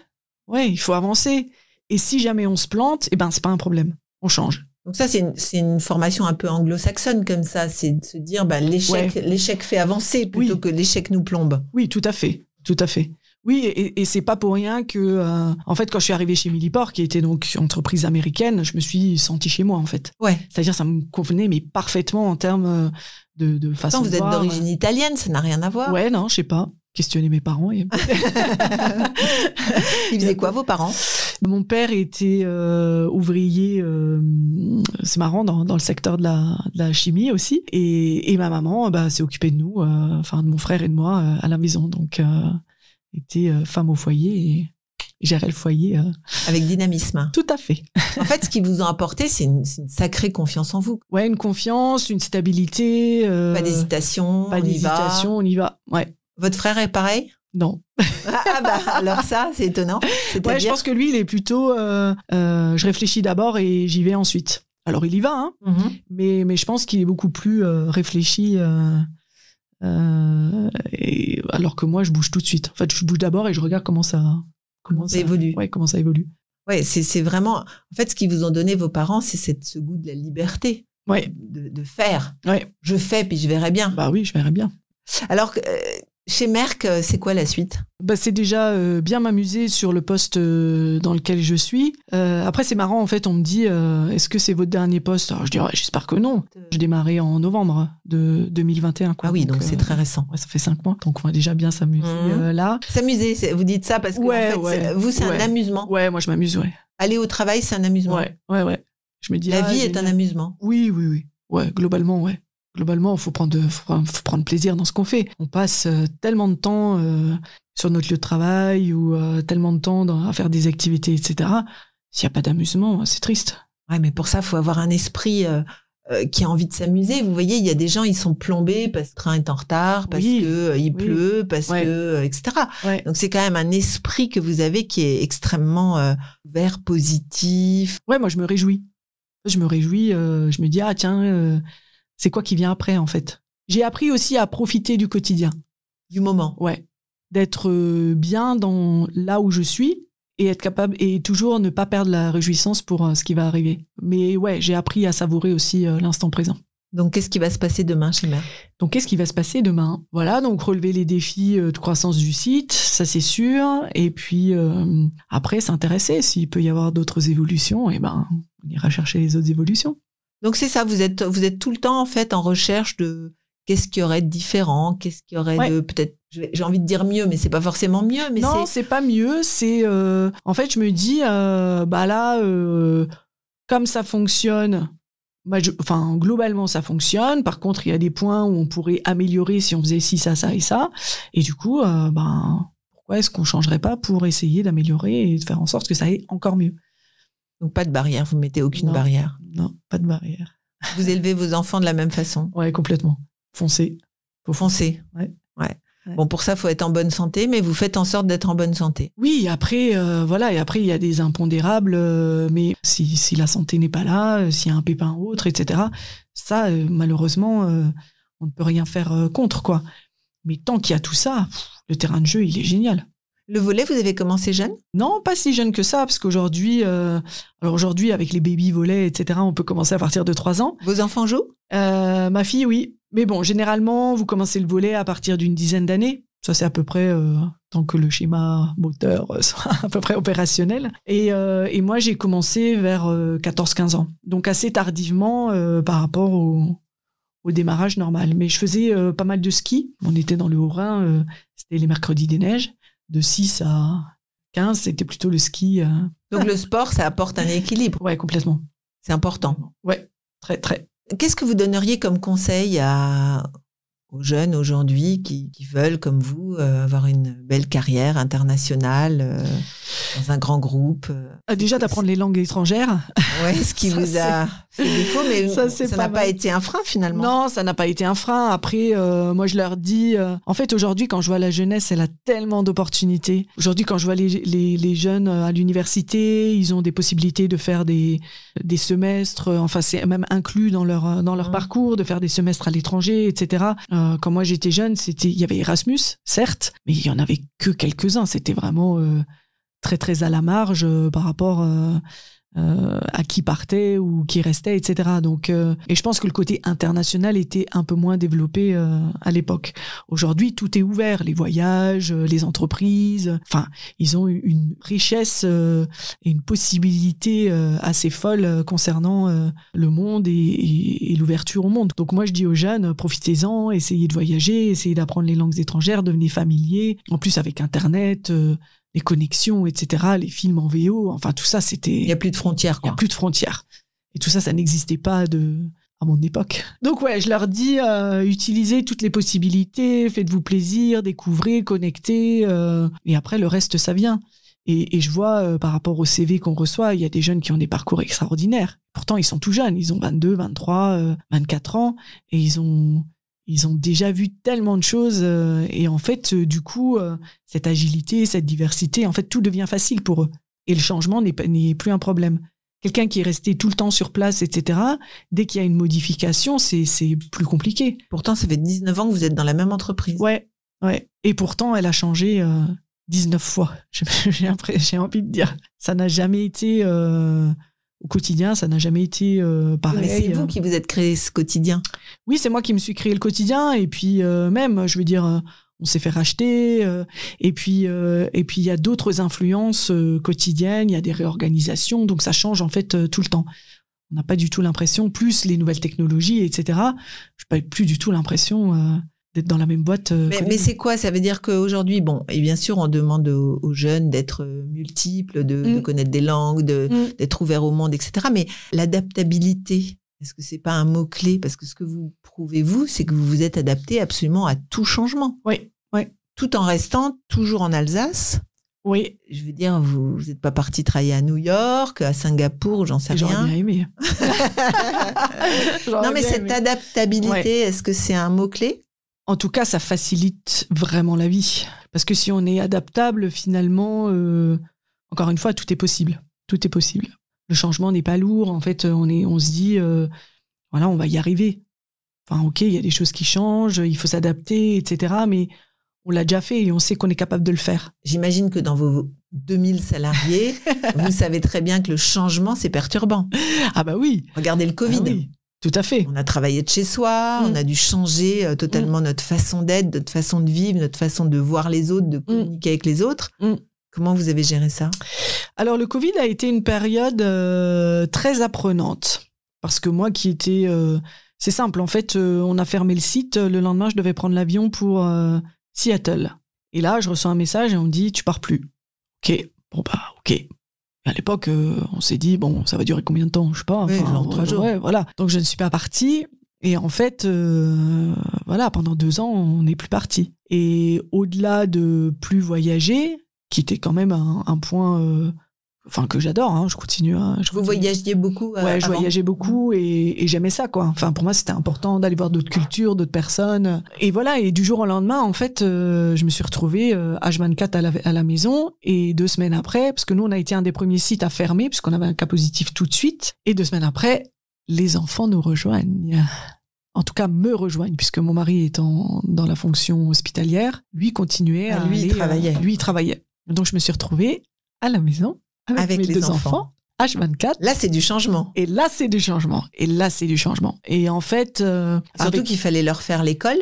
ouais, il faut avancer. Et si jamais on se plante, eh ben c'est pas un problème. On change. Donc ça, c'est une, c'est une formation un peu anglo-saxonne comme ça, c'est de se dire bah, l'échec, ouais. l'échec fait avancer plutôt oui. que l'échec nous plombe. Oui, tout à fait, tout à fait. Oui, et, et c'est pas pour rien que, euh, en fait, quand je suis arrivée chez Millipore, qui était donc une entreprise américaine, je me suis sentie chez moi, en fait. Ouais. C'est-à-dire, ça me convenait, mais parfaitement en termes de, de façon de voir. Vous êtes d'origine italienne, ça n'a rien à voir. Ouais, non, je sais pas. Questionner mes parents. Et... Ils faisaient quoi, vos parents? Mon père était euh, ouvrier, euh, c'est marrant, dans, dans le secteur de la, de la chimie aussi. Et, et ma maman bah, s'est occupée de nous, euh, enfin de mon frère et de moi, euh, à la maison. Donc, euh, était euh, femme au foyer et gérait le foyer. Euh... Avec dynamisme. Tout à fait. En fait, ce qu'ils vous ont apporté, c'est une, c'est une sacrée confiance en vous. Ouais, une confiance, une stabilité. Euh... Pas d'hésitation, Pas on d'hésitation, y va. on y va. Ouais. Votre frère est pareil? Non. Ah bah alors ça, c'est étonnant. C'est ouais, je pense que lui, il est plutôt... Euh, euh, je réfléchis d'abord et j'y vais ensuite. Alors, il y va, hein, mm-hmm. mais, mais je pense qu'il est beaucoup plus euh, réfléchi. Euh, euh, et, alors que moi, je bouge tout de suite. En fait, je bouge d'abord et je regarde comment ça, comment ça, ça évolue. Ouais, comment ça évolue. Ouais, c'est, c'est vraiment... En fait, ce qu'ils vous ont donné, vos parents, c'est cette, ce goût de la liberté. Ouais. De, de faire. Ouais. Je fais, puis je verrai bien. Bah oui, je verrai bien. Alors... Euh, Chez Merck, c'est quoi la suite? Bah, c'est déjà euh, bien m'amuser sur le poste euh, dans lequel je suis. Euh, après, c'est marrant, en fait, on me dit euh, « Est-ce que c'est votre dernier poste ?» Alors, je dis ouais, « J'espère que non. » Je démarrais en novembre de deux mille vingt et un. Quoi. Ah oui, donc, donc c'est euh, très récent. Ouais, ça fait cinq mois, donc on va déjà bien s'amuser mmh. euh, là. S'amuser, vous dites ça parce que ouais, en fait, ouais, c'est, vous, c'est ouais. un amusement. Ouais, moi, je m'amuse, ouais. Aller au travail, c'est un amusement. Ouais, ouais, ouais. Je me dis, la ah, vie est bien. un amusement. Oui, oui, oui. Ouais, globalement, ouais. globalement, il faut prendre, faut prendre plaisir dans ce qu'on fait. On passe tellement de temps euh, sur notre lieu de travail ou euh, tellement de temps dans, à faire des activités, et cetera. S'il n'y a pas d'amusement, c'est triste. Ouais, mais pour ça, il faut avoir un esprit euh, euh, qui a envie de s'amuser. Vous voyez, il y a des gens, ils sont plombés parce que le train est en retard, parce oui, qu'il euh, oui. pleut, parce ouais. que, euh, et cetera. Ouais. Donc, c'est quand même un esprit que vous avez qui est extrêmement euh, ouvert, positif. Ouais, moi, je me réjouis. Je me réjouis, euh, je me dis, ah tiens, euh, c'est quoi qui vient après en fait. J'ai appris aussi à profiter du quotidien. Du moment. Ouais. D'être euh, bien dans là où je suis et être capable, et toujours ne pas perdre la réjouissance pour euh, ce qui va arriver. Mais ouais, j'ai appris à savourer aussi euh, l'instant présent. Donc, qu'est-ce qui va se passer demain chez Merck ? Donc, qu'est-ce qui va se passer demain ? Voilà, donc relever les défis de croissance du site, ça c'est sûr. Et puis, euh, après, s'intéresser. S'il peut y avoir d'autres évolutions, eh ben, on ira chercher les autres évolutions. Donc, c'est ça, vous êtes, vous êtes tout le temps, en fait, en recherche de qu'est-ce qu'il y aurait de différent, qu'est-ce qu'il y aurait ouais. de... Peut-être, j'ai envie de dire mieux, mais c'est pas forcément mieux. Mais non, c'est, c'est pas mieux. C'est, euh, en fait, je me dis, euh, bah là, euh, comme ça fonctionne... Bah je, enfin, globalement, ça fonctionne. Par contre, il y a des points où on pourrait améliorer si on faisait ci, ça, ça et ça. Et du coup, euh, ben, pourquoi est-ce qu'on ne changerait pas pour essayer d'améliorer et de faire en sorte que ça aille encore mieux ? Donc, pas de barrière. Vous ne mettez aucune non, barrière. Non, pas de barrière. Vous élevez vos enfants de la même façon ? Ouais, complètement. Foncez. Faut foncer. Ouais. Ouais. Ouais. Bon, pour ça, il faut être en bonne santé, mais vous faites en sorte d'être en bonne santé. Oui, après, euh, voilà, et après, il y a des impondérables, euh, mais si, si la santé n'est pas là, euh, s'il y a un pépin ou autre, et cetera, ça, euh, malheureusement, euh, on ne peut rien faire euh, contre, quoi. Mais tant qu'il y a tout ça, pff, le terrain de jeu, il est génial. Le volley, vous avez commencé jeune ? Non, pas si jeune que ça, parce qu'aujourd'hui, euh, alors aujourd'hui, avec les baby volley, et cetera, on peut commencer à partir de trois ans. Vos enfants jouent ? euh, Ma fille, oui. Mais bon, généralement, vous commencez le volley à partir d'une dizaine d'années. Ça, c'est à peu près euh, tant que le schéma moteur soit à peu près opérationnel. Et, euh, et moi, j'ai commencé vers euh, quatorze quinze ans. Donc, assez tardivement euh, par rapport au, au démarrage normal. Mais je faisais euh, pas mal de ski. On était dans le Haut-Rhin, euh, c'était les mercredis des neiges. De six à quinze, c'était plutôt le ski. Euh... Donc, le sport, ça apporte un équilibre. Ouais, complètement. C'est important. Ouais, très, très. Qu'est-ce que vous donneriez comme conseil à, aux jeunes aujourd'hui qui, qui veulent, comme vous, euh, avoir une belle carrière internationale euh, dans un grand groupe euh, Déjà d'apprendre les langues étrangères. Oui, ce qui ça, vous a fait défaut, mais ça, ça n'a pas été un frein finalement. Non, ça n'a pas été un frein. Après, euh, moi je leur dis, euh, en fait aujourd'hui quand je vois la jeunesse, elle a tellement d'opportunités. Aujourd'hui quand je vois les, les, les jeunes à l'université, ils ont des possibilités de faire des, des semestres, enfin c'est même inclus dans leur, dans leur mmh. parcours, de faire des semestres à l'étranger, et cetera. Euh, Quand moi j'étais jeune, c'était, il y avait Erasmus, certes, mais il n'y en avait que quelques-uns. C'était vraiment euh, très, très à la marge euh, par rapport euh, euh, à qui partait ou qui restait, et cetera. Donc, euh, et je pense que le côté international était un peu moins développé euh, à l'époque. Aujourd'hui, tout est ouvert. Les voyages, les entreprises, enfin, ils ont une richesse euh, et une possibilité euh, assez folle concernant euh, le monde et, et, et l'ouverture au monde. Donc moi, je dis aux jeunes, profitez-en, essayez de voyager, essayez d'apprendre les langues étrangères, devenez familier. En plus, avec Internet... Euh, les connexions, et cetera, les films en V O, enfin tout ça, c'était... Il n'y a plus de frontières, quoi. Il n'y a plus de frontières. Et tout ça, ça n'existait pas de... à mon époque. Donc ouais, je leur dis, euh, utilisez toutes les possibilités, faites-vous plaisir, découvrez, connectez, euh, et après, le reste, ça vient. Et, et je vois, euh, par rapport au C V qu'on reçoit, il y a des jeunes qui ont des parcours extraordinaires. Pourtant, ils sont tout jeunes, ils ont vingt-deux, vingt-trois, euh, vingt-quatre ans, et ils ont... Ils ont déjà vu tellement de choses euh, et en fait, euh, du coup, euh, cette agilité, cette diversité, en fait, tout devient facile pour eux. Et le changement n'est, pas, n'est plus un problème. Quelqu'un qui est resté tout le temps sur place, et cetera, dès qu'il y a une modification, c'est, c'est plus compliqué. Pourtant, ça fait dix-neuf ans que vous êtes dans la même entreprise. Ouais, ouais. Et pourtant, elle a changé euh, dix-neuf fois, j'ai, j'ai envie de dire. Ça n'a jamais été... Euh, Au quotidien, ça n'a jamais été euh, pareil. Mais c'est vous qui vous êtes créé ce quotidien. Oui, c'est moi qui me suis créé le quotidien. Et puis euh, même, je veux dire, euh, on s'est fait racheter. Euh, et puis euh, et puis il y a d'autres influences euh, quotidiennes. Il y a des réorganisations. Donc ça change en fait euh, tout le temps. On n'a pas du tout l'impression, plus les nouvelles technologies, et cetera. Je n'ai pas plus du tout l'impression... Euh, d'être dans la même boîte. Euh, mais, mais c'est quoi ? Ça veut dire qu'aujourd'hui, bon, et bien sûr, on demande aux, aux jeunes d'être multiples, de, mmh. de connaître des langues, de, mmh. d'être ouverts au monde, et cetera. Mais l'adaptabilité, Est-ce que c'est pas un mot-clé? Parce que ce que vous prouvez, vous, c'est que vous vous êtes adapté absolument à tout changement. Oui, oui. Tout en restant toujours en Alsace. Oui. Je veux dire, vous n'êtes pas parti travailler à New York, à Singapour, j'en sais rien. J'aurais bien aimé. Non, mais cette aimé. adaptabilité, ouais. Est-ce que c'est un mot-clé? En tout cas, ça facilite vraiment la vie. Parce que si on est adaptable, finalement, euh, encore une fois, tout est possible. Tout est possible. Le changement n'est pas lourd. En fait, on, est, on se dit, euh, voilà, on va y arriver. Enfin, OK, il y a des choses qui changent, il faut s'adapter, et cetera. Mais on l'a déjà fait et on sait qu'on est capable de le faire. J'imagine que dans vos deux mille salariés, vous savez très bien que le changement, c'est perturbant. Ah bah oui. Regardez le Covid. Ah oui, tout à fait. On a travaillé de chez soi, mmh. on a dû changer totalement mmh. notre façon d'être, notre façon de vivre, notre façon de voir les autres, de communiquer mmh. avec les autres. Mmh. Comment vous avez géré ça? Alors, le Covid a été une période euh, très apprenante. Parce que moi qui étais... Euh, c'est simple, en fait, euh, on a fermé le site. Le lendemain, je devais prendre l'avion pour euh, Seattle. Et là, je reçois un message et on me dit « tu pars plus ». OK, bon bah OK. Et à l'époque, euh, on s'est dit « bon, ça va durer combien de temps ?» Je sais pas. Oui, genre trois jours. Ouais, voilà. Donc, je ne suis pas partie. Et en fait, euh, voilà, pendant deux ans, on n'est plus parti. Et au-delà de plus voyager... qui était quand même un, un point euh, enfin que j'adore, hein, je continue. Hein, je Vous continue. voyagiez beaucoup euh, Ouais, je avant. voyageais beaucoup et, et j'aimais ça, quoi. Enfin, pour moi, c'était important d'aller voir d'autres cultures, d'autres personnes. Et voilà, et du jour au lendemain, en fait, euh, je me suis retrouvée euh, H vingt-quatre à la, à la maison et deux semaines après, parce que nous, on a été un des premiers sites à fermer, puisqu'on avait un cas positif tout de suite. Et deux semaines après, les enfants nous rejoignent. En tout cas, me rejoignent, puisque mon mari étant dans la fonction hospitalière, lui continuait ah, à lui, aller, travaillait. Euh, lui, il travaillait. Donc, je me suis retrouvée à la maison avec, avec mes les deux enfants. enfants, H vingt-quatre. Là, c'est du changement. Et là, c'est du changement. Et là, c'est du changement. Et en fait... Euh, Surtout avec... qu'il fallait leur faire l'école.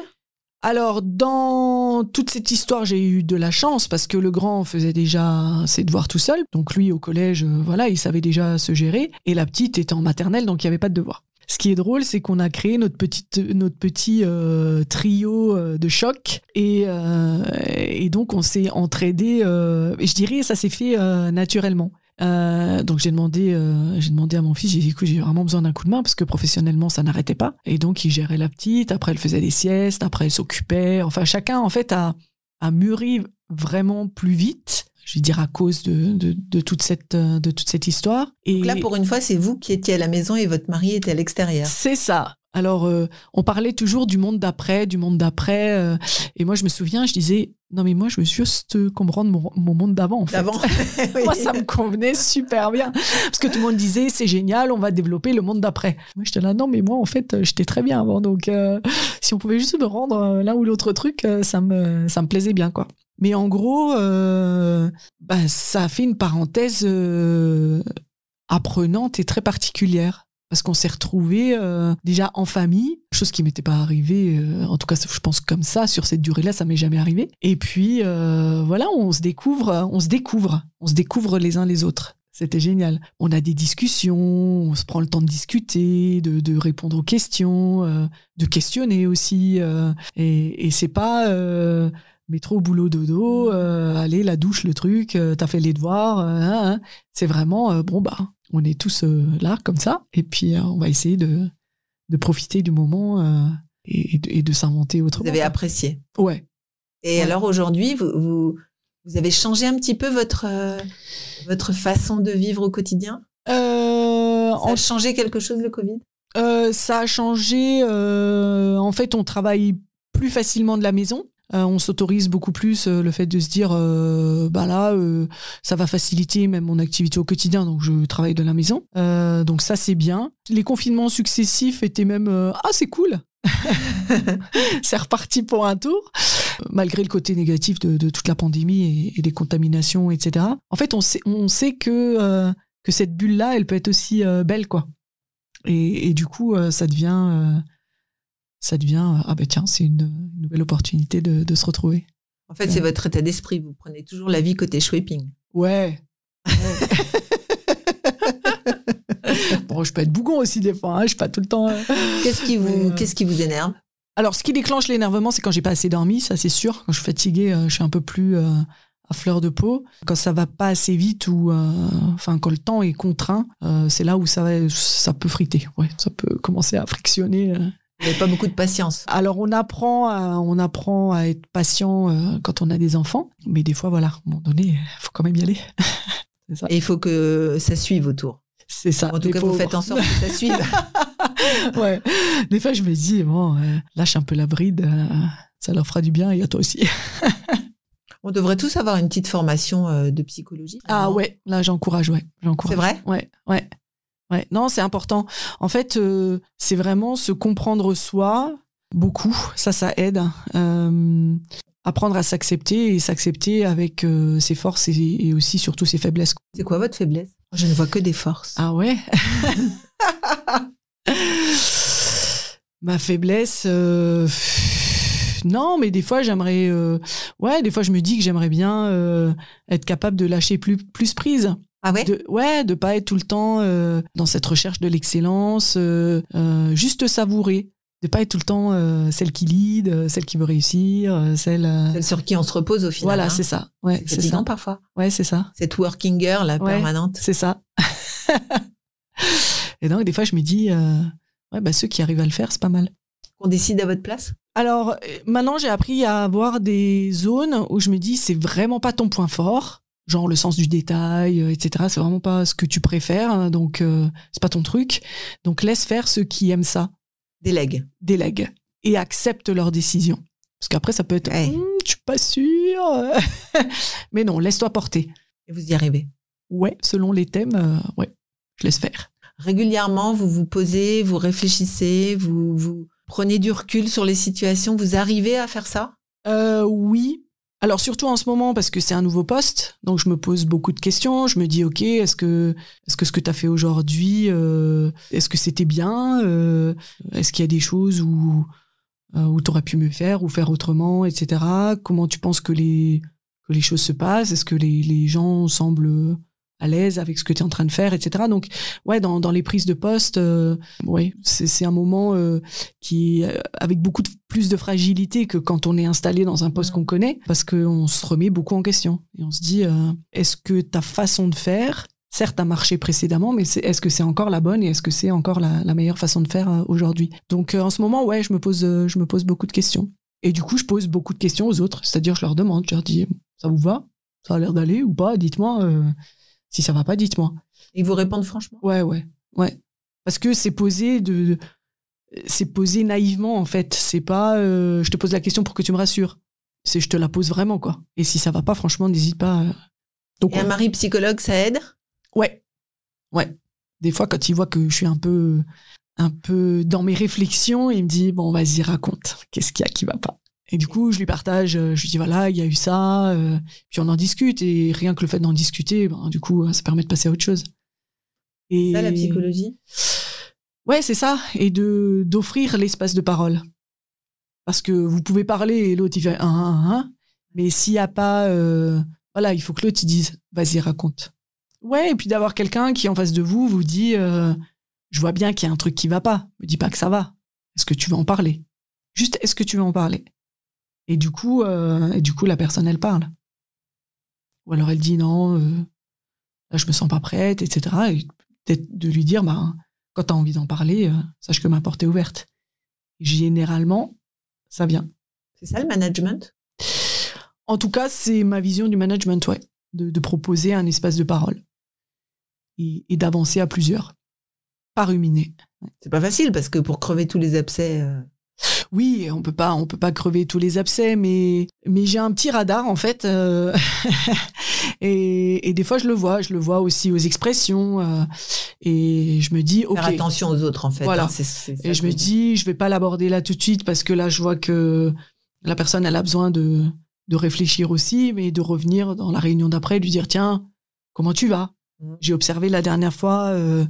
Alors, dans toute cette histoire, j'ai eu de la chance parce que le grand faisait déjà ses devoirs tout seul. Donc, lui, au collège, voilà, il savait déjà se gérer. Et la petite était en maternelle, donc il n'y avait pas de devoirs. Ce qui est drôle, c'est qu'on a créé notre, petite, notre petit euh, trio euh, de choc. Et, euh, et donc, on s'est entraidés. Euh, et je dirais, ça s'est fait euh, naturellement. Euh, donc, j'ai demandé, euh, j'ai demandé à mon fils, j'ai dit, écoute, j'ai vraiment besoin d'un coup de main parce que professionnellement, ça n'arrêtait pas. Et donc, il gérait la petite. Après, elle faisait des siestes. Après, elle s'occupait. Enfin, chacun, en fait, a, a mûri vraiment plus vite. Je veux dire, à cause de, de, de, toute, cette, de toute cette histoire. Et donc là, pour une fois, c'est vous qui étiez à la maison et votre mari était à l'extérieur. C'est ça. Alors, euh, on parlait toujours du monde d'après, du monde d'après. Euh, et moi, je me souviens, je disais, non, mais moi, je veux juste comprendre mon, mon monde d'avant, en fait. D'avant. Oui. Moi, ça me convenait super bien. Parce que tout le monde disait, c'est génial, on va développer le monde d'après. Moi, j'étais là, non, mais moi, en fait, j'étais très bien avant. Donc, euh, si on pouvait juste me rendre l'un ou l'autre truc, ça me, ça me plaisait bien, quoi. Mais en gros, euh, bah, ça a fait une parenthèse euh, apprenante et très particulière. Parce qu'on s'est retrouvés euh, déjà en famille, chose qui ne m'était pas arrivée, euh, en tout cas je pense comme ça, sur cette durée-là, ça ne m'est jamais arrivé. Et puis euh, voilà, on se découvre, on se découvre, on se découvre les uns les autres. C'était génial. On a des discussions, on se prend le temps de discuter, de, de répondre aux questions, euh, de questionner aussi. Euh, et, et c'est pas... Euh, métro, boulot, dodo, euh, allez, la douche, le truc, euh, t'as fait les devoirs. Euh, hein, hein. C'est vraiment, euh, bon, bah, on est tous euh, là, comme ça. Et puis, euh, on va essayer de, de profiter du moment euh, et, et de, et de s'inventer autrement. Vous avez apprécié. Ouais. Et ouais. Alors, aujourd'hui, vous, vous, vous avez changé un petit peu votre, euh, votre façon de vivre au quotidien euh, Ça a en... changé quelque chose, le Covid euh, Ça a changé. Euh, en fait, on travaille plus facilement de la maison. Euh, on s'autorise beaucoup plus euh, le fait de se dire euh, bah là euh, ça va faciliter même mon activité au quotidien, donc je travaille de la maison, euh, donc ça c'est bien. Les confinements successifs étaient même euh, ah c'est cool. C'est reparti pour un tour, malgré le côté négatif de, de toute la pandémie et, et des contaminations, etc. En fait on sait, on sait que, euh, que cette bulle là elle peut être aussi euh, belle, quoi. Et, et du coup euh, ça devient euh, ça devient, ah ben tiens, c'est une nouvelle opportunité de, de se retrouver. En fait, ouais. C'est votre état d'esprit. Vous prenez toujours la vie côté shopping. Ouais. Bon, je peux être bougon aussi des fois. Hein. Je suis pas tout le temps... Euh... Qu'est-ce qui vous, euh... qu'est-ce qui vous énerve? Alors, ce qui déclenche l'énervement, c'est quand j'ai pas assez dormi, ça c'est sûr. Quand je suis fatiguée, euh, je suis un peu plus... Euh... à fleur de peau. Quand ça va pas assez vite ou euh, enfin quand le temps est contraint, euh, c'est là où ça va, ça peut friter. Ouais, ça peut commencer à frictionner. Euh. Vous n'avez pas beaucoup de patience. Alors on apprend, à, on apprend à être patient euh, quand on a des enfants, mais des fois voilà, à un moment donné, faut quand même y aller. C'est ça. Et il faut que ça suive autour. C'est ça. En tout cas, pauvres. Vous faites en sorte que ça suive. Ouais. Des fois, je me dis, bon, euh, lâche un peu la bride, euh, ça leur fera du bien et à toi aussi. On devrait tous avoir une petite formation euh, de psychologie. Ah ouais, là, j'encourage, ouais. J'encourage. C'est vrai ? Ouais, ouais, ouais. Non, c'est important. En fait, euh, c'est vraiment se comprendre soi, beaucoup. Ça, ça aide. Euh, apprendre à s'accepter et s'accepter avec euh, ses forces et, et aussi, surtout, ses faiblesses. C'est quoi votre faiblesse ? Je ne vois que des forces. Ah ouais. Ma faiblesse, euh... non, mais des fois j'aimerais, euh... ouais, des fois je me dis que j'aimerais bien euh, être capable de lâcher plus plus prise. Ah ouais. De, ouais, de pas être tout le temps euh, dans cette recherche de l'excellence, euh, euh, juste savourer. De pas être tout le temps euh, celle qui lead, euh, celle qui veut réussir, euh, celle, euh... celle sur qui on se repose au final. Voilà, hein. C'est ça. Ouais, c'est fatigant ça. Parfois. Ouais, c'est ça. Cette working girl là, ouais, permanente. C'est ça. Et donc des fois je me dis, euh, ouais, bah, ceux qui arrivent à le faire, c'est pas mal. On décide à votre place. Alors maintenant j'ai appris à avoir des zones où je me dis c'est vraiment pas ton point fort, genre le sens du détail, et cetera. C'est vraiment pas ce que tu préfères, hein, donc euh, c'est pas ton truc. Donc laisse faire ceux qui aiment ça. Délègue. Délègue. Et accepte leurs décisions. Parce qu'après, ça peut être ouais. hm, « je suis pas sûre ». Mais non, laisse-toi porter. Et vous y arrivez. Ouais, selon les thèmes, euh, ouais, je laisse faire. Régulièrement, vous vous posez, vous réfléchissez, vous, vous prenez du recul sur les situations. Vous arrivez à faire ça ? euh, Oui. Alors, surtout en ce moment, parce que c'est un nouveau poste, donc je me pose beaucoup de questions. Je me dis, OK, est-ce que, est-ce que ce que tu as fait aujourd'hui, euh, est-ce que c'était bien euh, est-ce qu'il y a des choses où, où tu aurais pu mieux faire ou faire autrement, et cetera. Comment tu penses que les, que les choses se passent? Est-ce que les, les gens semblent à l'aise avec ce que tu es en train de faire, et cetera. Donc, ouais, dans, dans les prises de poste, euh, ouais, c'est, c'est un moment euh, qui est avec beaucoup de plus de fragilité que quand on est installé dans un poste qu'on connaît, parce qu'on se remet beaucoup en question. Et on se dit, euh, est-ce que ta façon de faire, certes, a marché précédemment, mais c'est, est-ce que c'est encore la bonne et est-ce que c'est encore la, la meilleure façon de faire euh, aujourd'hui ? Donc, euh, en ce moment, ouais, je me pose, euh, je me pose beaucoup de questions. Et du coup, je pose beaucoup de questions aux autres. C'est-à-dire, je leur demande, je leur dis, ça vous va ? Ça a l'air d'aller ou pas ? Dites-moi, euh, si ça ne va pas, dites-moi. Et vous répondent franchement ? Ouais, ouais, ouais. Parce que c'est posé de... C'est posé naïvement, en fait. C'est pas euh, je te pose la question pour que tu me rassures. C'est je te la pose vraiment, quoi. Et si ça va pas, franchement, n'hésite pas. Euh... Donc, et on... un mari psychologue, ça aide ? Ouais. Ouais. Des fois, quand il voit que je suis un peu, un peu dans mes réflexions, il me dit bon, vas-y, raconte. Qu'est-ce qu'il y a qui va pas ? Et du coup, je lui partage, je lui dis voilà, il y a eu ça, euh, puis on en discute. Et rien que le fait d'en discuter, ben, du coup, ça permet de passer à autre chose. Et... ça, la psychologie ? Ouais, c'est ça, et de d'offrir l'espace de parole. Parce que vous pouvez parler et l'autre, il fait un, un, un, mais s'il n'y a pas... Euh, voilà, il faut que l'autre, il dise, vas-y, raconte. Ouais, et puis d'avoir quelqu'un qui, en face de vous, vous dit, euh, je vois bien qu'il y a un truc qui ne va pas, ne me dis pas que ça va. Est-ce que tu veux en parler ? Juste, est-ce que tu veux en parler ? Et du coup, euh, et du coup la personne, elle parle. Ou alors elle dit, non, euh, là, je ne me sens pas prête, et cetera. Et peut-être de lui dire, bah... quand tu as envie d'en parler, euh, sache que ma porte est ouverte. Généralement, ça vient. C'est ça le management ? En tout cas, c'est ma vision du management, ouais. De, de proposer un espace de parole et, et d'avancer à plusieurs. Pas ruminer. Ouais. C'est pas facile parce que pour crever tous les abcès... Euh... Oui, on peut pas, on peut pas crever tous les abcès, mais, mais j'ai un petit radar, en fait. Euh... et, et des fois, je le vois. Je le vois aussi aux expressions. Euh... Et je me dis, OK. Faire attention aux autres, en fait. Voilà. Hein, c'est, c'est, c'est et je me dis, je vais pas l'aborder là tout de suite parce que là, je vois que la personne, elle a besoin de, de réfléchir aussi, mais de revenir dans la réunion d'après, lui dire, tiens, comment tu vas ? J'ai observé la dernière fois euh,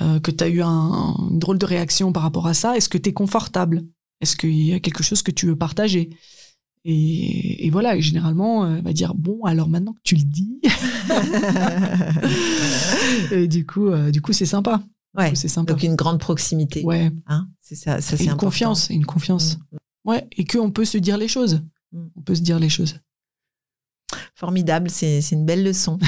euh, que tu as eu un, une drôle de réaction par rapport à ça. Est-ce que tu es confortable ? Est-ce qu'il y a quelque chose que tu veux partager ? Et, et voilà, et généralement, elle va dire, bon, alors maintenant que tu le dis... Et du coup, euh, du coup, c'est sympa. Ouais, coup, c'est sympa. Donc une grande proximité. Ouais. Hein, c'est ça, ça c'est une important. Confiance, une confiance. Mmh. Ouais, et qu'on peut se dire les choses. Mmh. On peut se dire les choses. Formidable, c'est une belle leçon.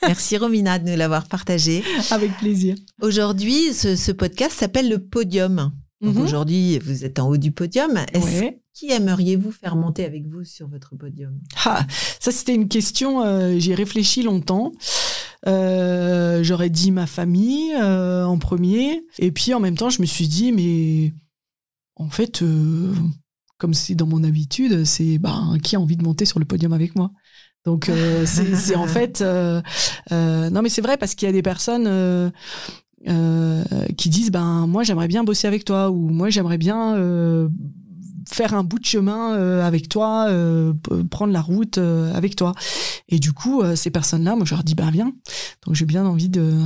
Merci Romina de nous l'avoir partagée. Avec plaisir. Aujourd'hui, ce, ce podcast s'appelle le podium. Mm-hmm. Aujourd'hui, vous êtes en haut du podium. Est-ce ouais. Qui aimeriez-vous faire monter avec vous sur votre podium? Ah, ça, c'était une question, euh, j'y ai réfléchi longtemps. Euh, J'aurais dit ma famille euh, en premier. Et puis, en même temps, je me suis dit, mais en fait, euh, comme c'est dans mon habitude, c'est bah, qui a envie de monter sur le podium avec moi? Donc, euh, c'est en fait... Euh, euh, non, mais c'est vrai, parce qu'il y a des personnes euh, euh, qui disent, ben, moi, j'aimerais bien bosser avec toi, ou moi, j'aimerais bien euh, faire un bout de chemin euh, avec toi, euh, prendre la route euh, avec toi. Et du coup, euh, ces personnes-là, moi, je leur dis, ben, viens. Donc, j'ai bien envie de,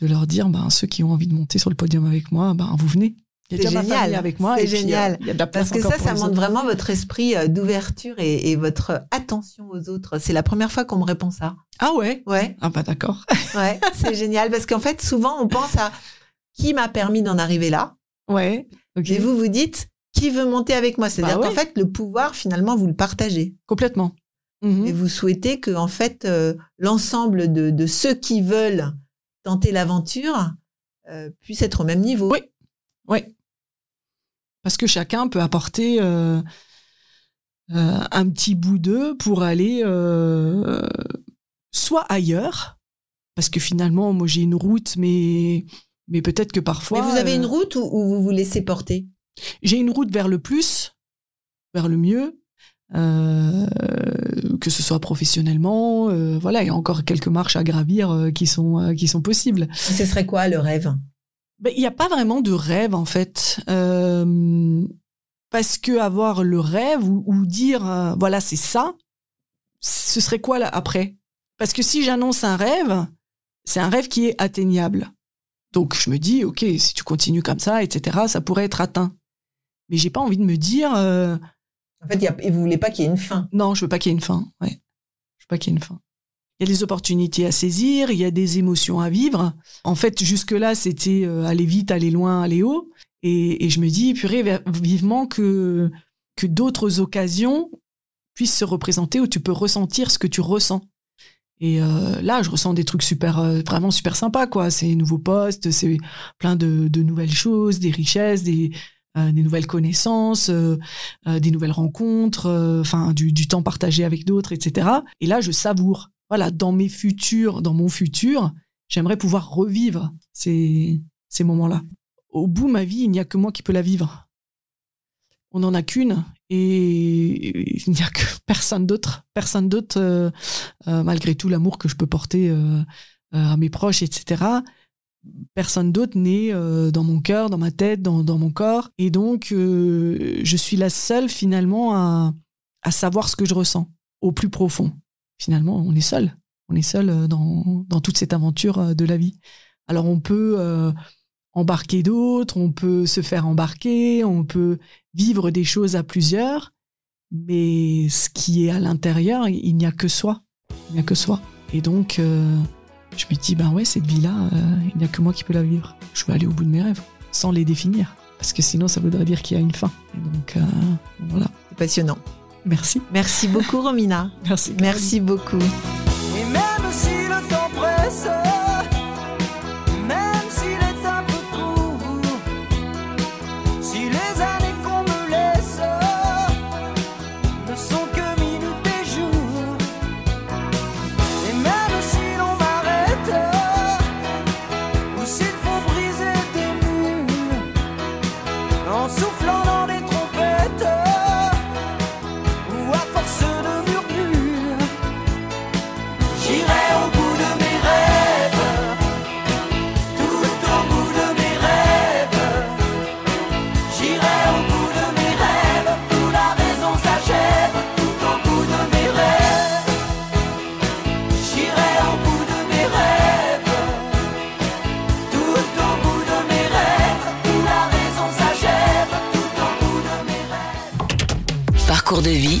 de leur dire, ben, ceux qui ont envie de monter sur le podium avec moi, ben, vous venez. C'est génial, avec moi, c'est génial. Puis, euh, parce que ça, ça montre vraiment votre esprit d'ouverture et, et votre attention aux autres. C'est la première fois qu'on me répond ça. Ah ouais? Ouais. Ah bah d'accord. Ouais, c'est génial parce qu'en fait, souvent, on pense à qui m'a permis d'en arriver là. Ouais. Okay. Et vous vous dites, qui veut monter avec moi? C'est-à-dire bah ouais. qu'en fait, le pouvoir, finalement, vous le partagez. Complètement. Mm-hmm. Et vous souhaitez que, en fait, euh, l'ensemble de, de ceux qui veulent tenter l'aventure euh, puissent être au même niveau. Oui. Oui. Parce que chacun peut apporter euh, euh, un petit bout d'eux pour aller euh, soit ailleurs, parce que finalement, moi, j'ai une route, mais, mais peut-être que parfois... Mais vous avez euh, une route ou, ou vous vous laissez porter? J'ai une route vers le plus, vers le mieux, euh, que ce soit professionnellement. Euh, voilà, il y a encore quelques marches à gravir euh, qui sont, euh, qui sont possibles. Et ce serait quoi le rêve? Il n'y a pas vraiment de rêve, en fait. Euh, parce que avoir le rêve ou, ou dire, euh, voilà, c'est ça, ce serait quoi là, après? Parce que si j'annonce un rêve, c'est un rêve qui est atteignable. Donc, je me dis, OK, si tu continues comme ça, et cetera, ça pourrait être atteint. Mais je n'ai pas envie de me dire... Euh, en fait, y a, et vous ne voulez pas qu'il y ait une fin? Non, je ne veux pas qu'il y ait une fin. Ouais. Je ne veux pas qu'il y ait une fin. Il y a des opportunités à saisir, il y a des émotions à vivre. En fait, jusque-là, c'était euh, aller vite, aller loin, aller haut. Et, et je me dis, purée, vivement que, que d'autres occasions puissent se représenter où tu peux ressentir ce que tu ressens. Et euh, là, je ressens des trucs super, euh, vraiment super sympas, quoi. C'est nouveaux postes, c'est plein de, de nouvelles choses, des richesses, des... Euh, des nouvelles connaissances, euh, euh, des nouvelles rencontres, enfin euh, du, du temps partagé avec d'autres, et cetera. Et là, je savoure. Voilà, dans mes futurs, dans mon futur, j'aimerais pouvoir revivre ces, ces moments-là. Au bout, ma vie, il n'y a que moi qui peux la vivre. On n'en a qu'une et il n'y a que personne d'autre. Personne d'autre, euh, euh, malgré tout l'amour que je peux porter euh, euh, à mes proches, et cetera, personne d'autre n'est euh, dans mon cœur, dans ma tête, dans, dans mon corps. Et donc, euh, je suis la seule, finalement, à, à savoir ce que je ressens au plus profond. Finalement, on est seul. On est seul dans, dans toute cette aventure de la vie. Alors, on peut euh, embarquer d'autres, on peut se faire embarquer, on peut vivre des choses à plusieurs. Mais ce qui est à l'intérieur, il n'y a que soi. Il n'y a que soi. Et donc... Euh, je me dis, ben ouais, cette vie-là, euh, il n'y a que moi qui peux la vivre. Je veux aller au bout de mes rêves, sans les définir. Parce que sinon, ça voudrait dire qu'il y a une fin. Et donc, euh, voilà. C'est passionnant. Merci. Merci beaucoup, Romina. Merci. Merci beaucoup. Et même si le temps presse, même s'il est un peu court, si les années qu'on me laisse ne sont que minutes et jours, et même si soufflant dans des trompettes ou à force de murmure, j'irai au bout de mes rêves, tout au bout de mes rêves, j'irai au bout de mes rêves, où la raison s'achève, tout au bout de mes rêves, j'irai au bout de mes rêves, tout au bout de mes rêves, où la raison s'achève. Parcours de vie,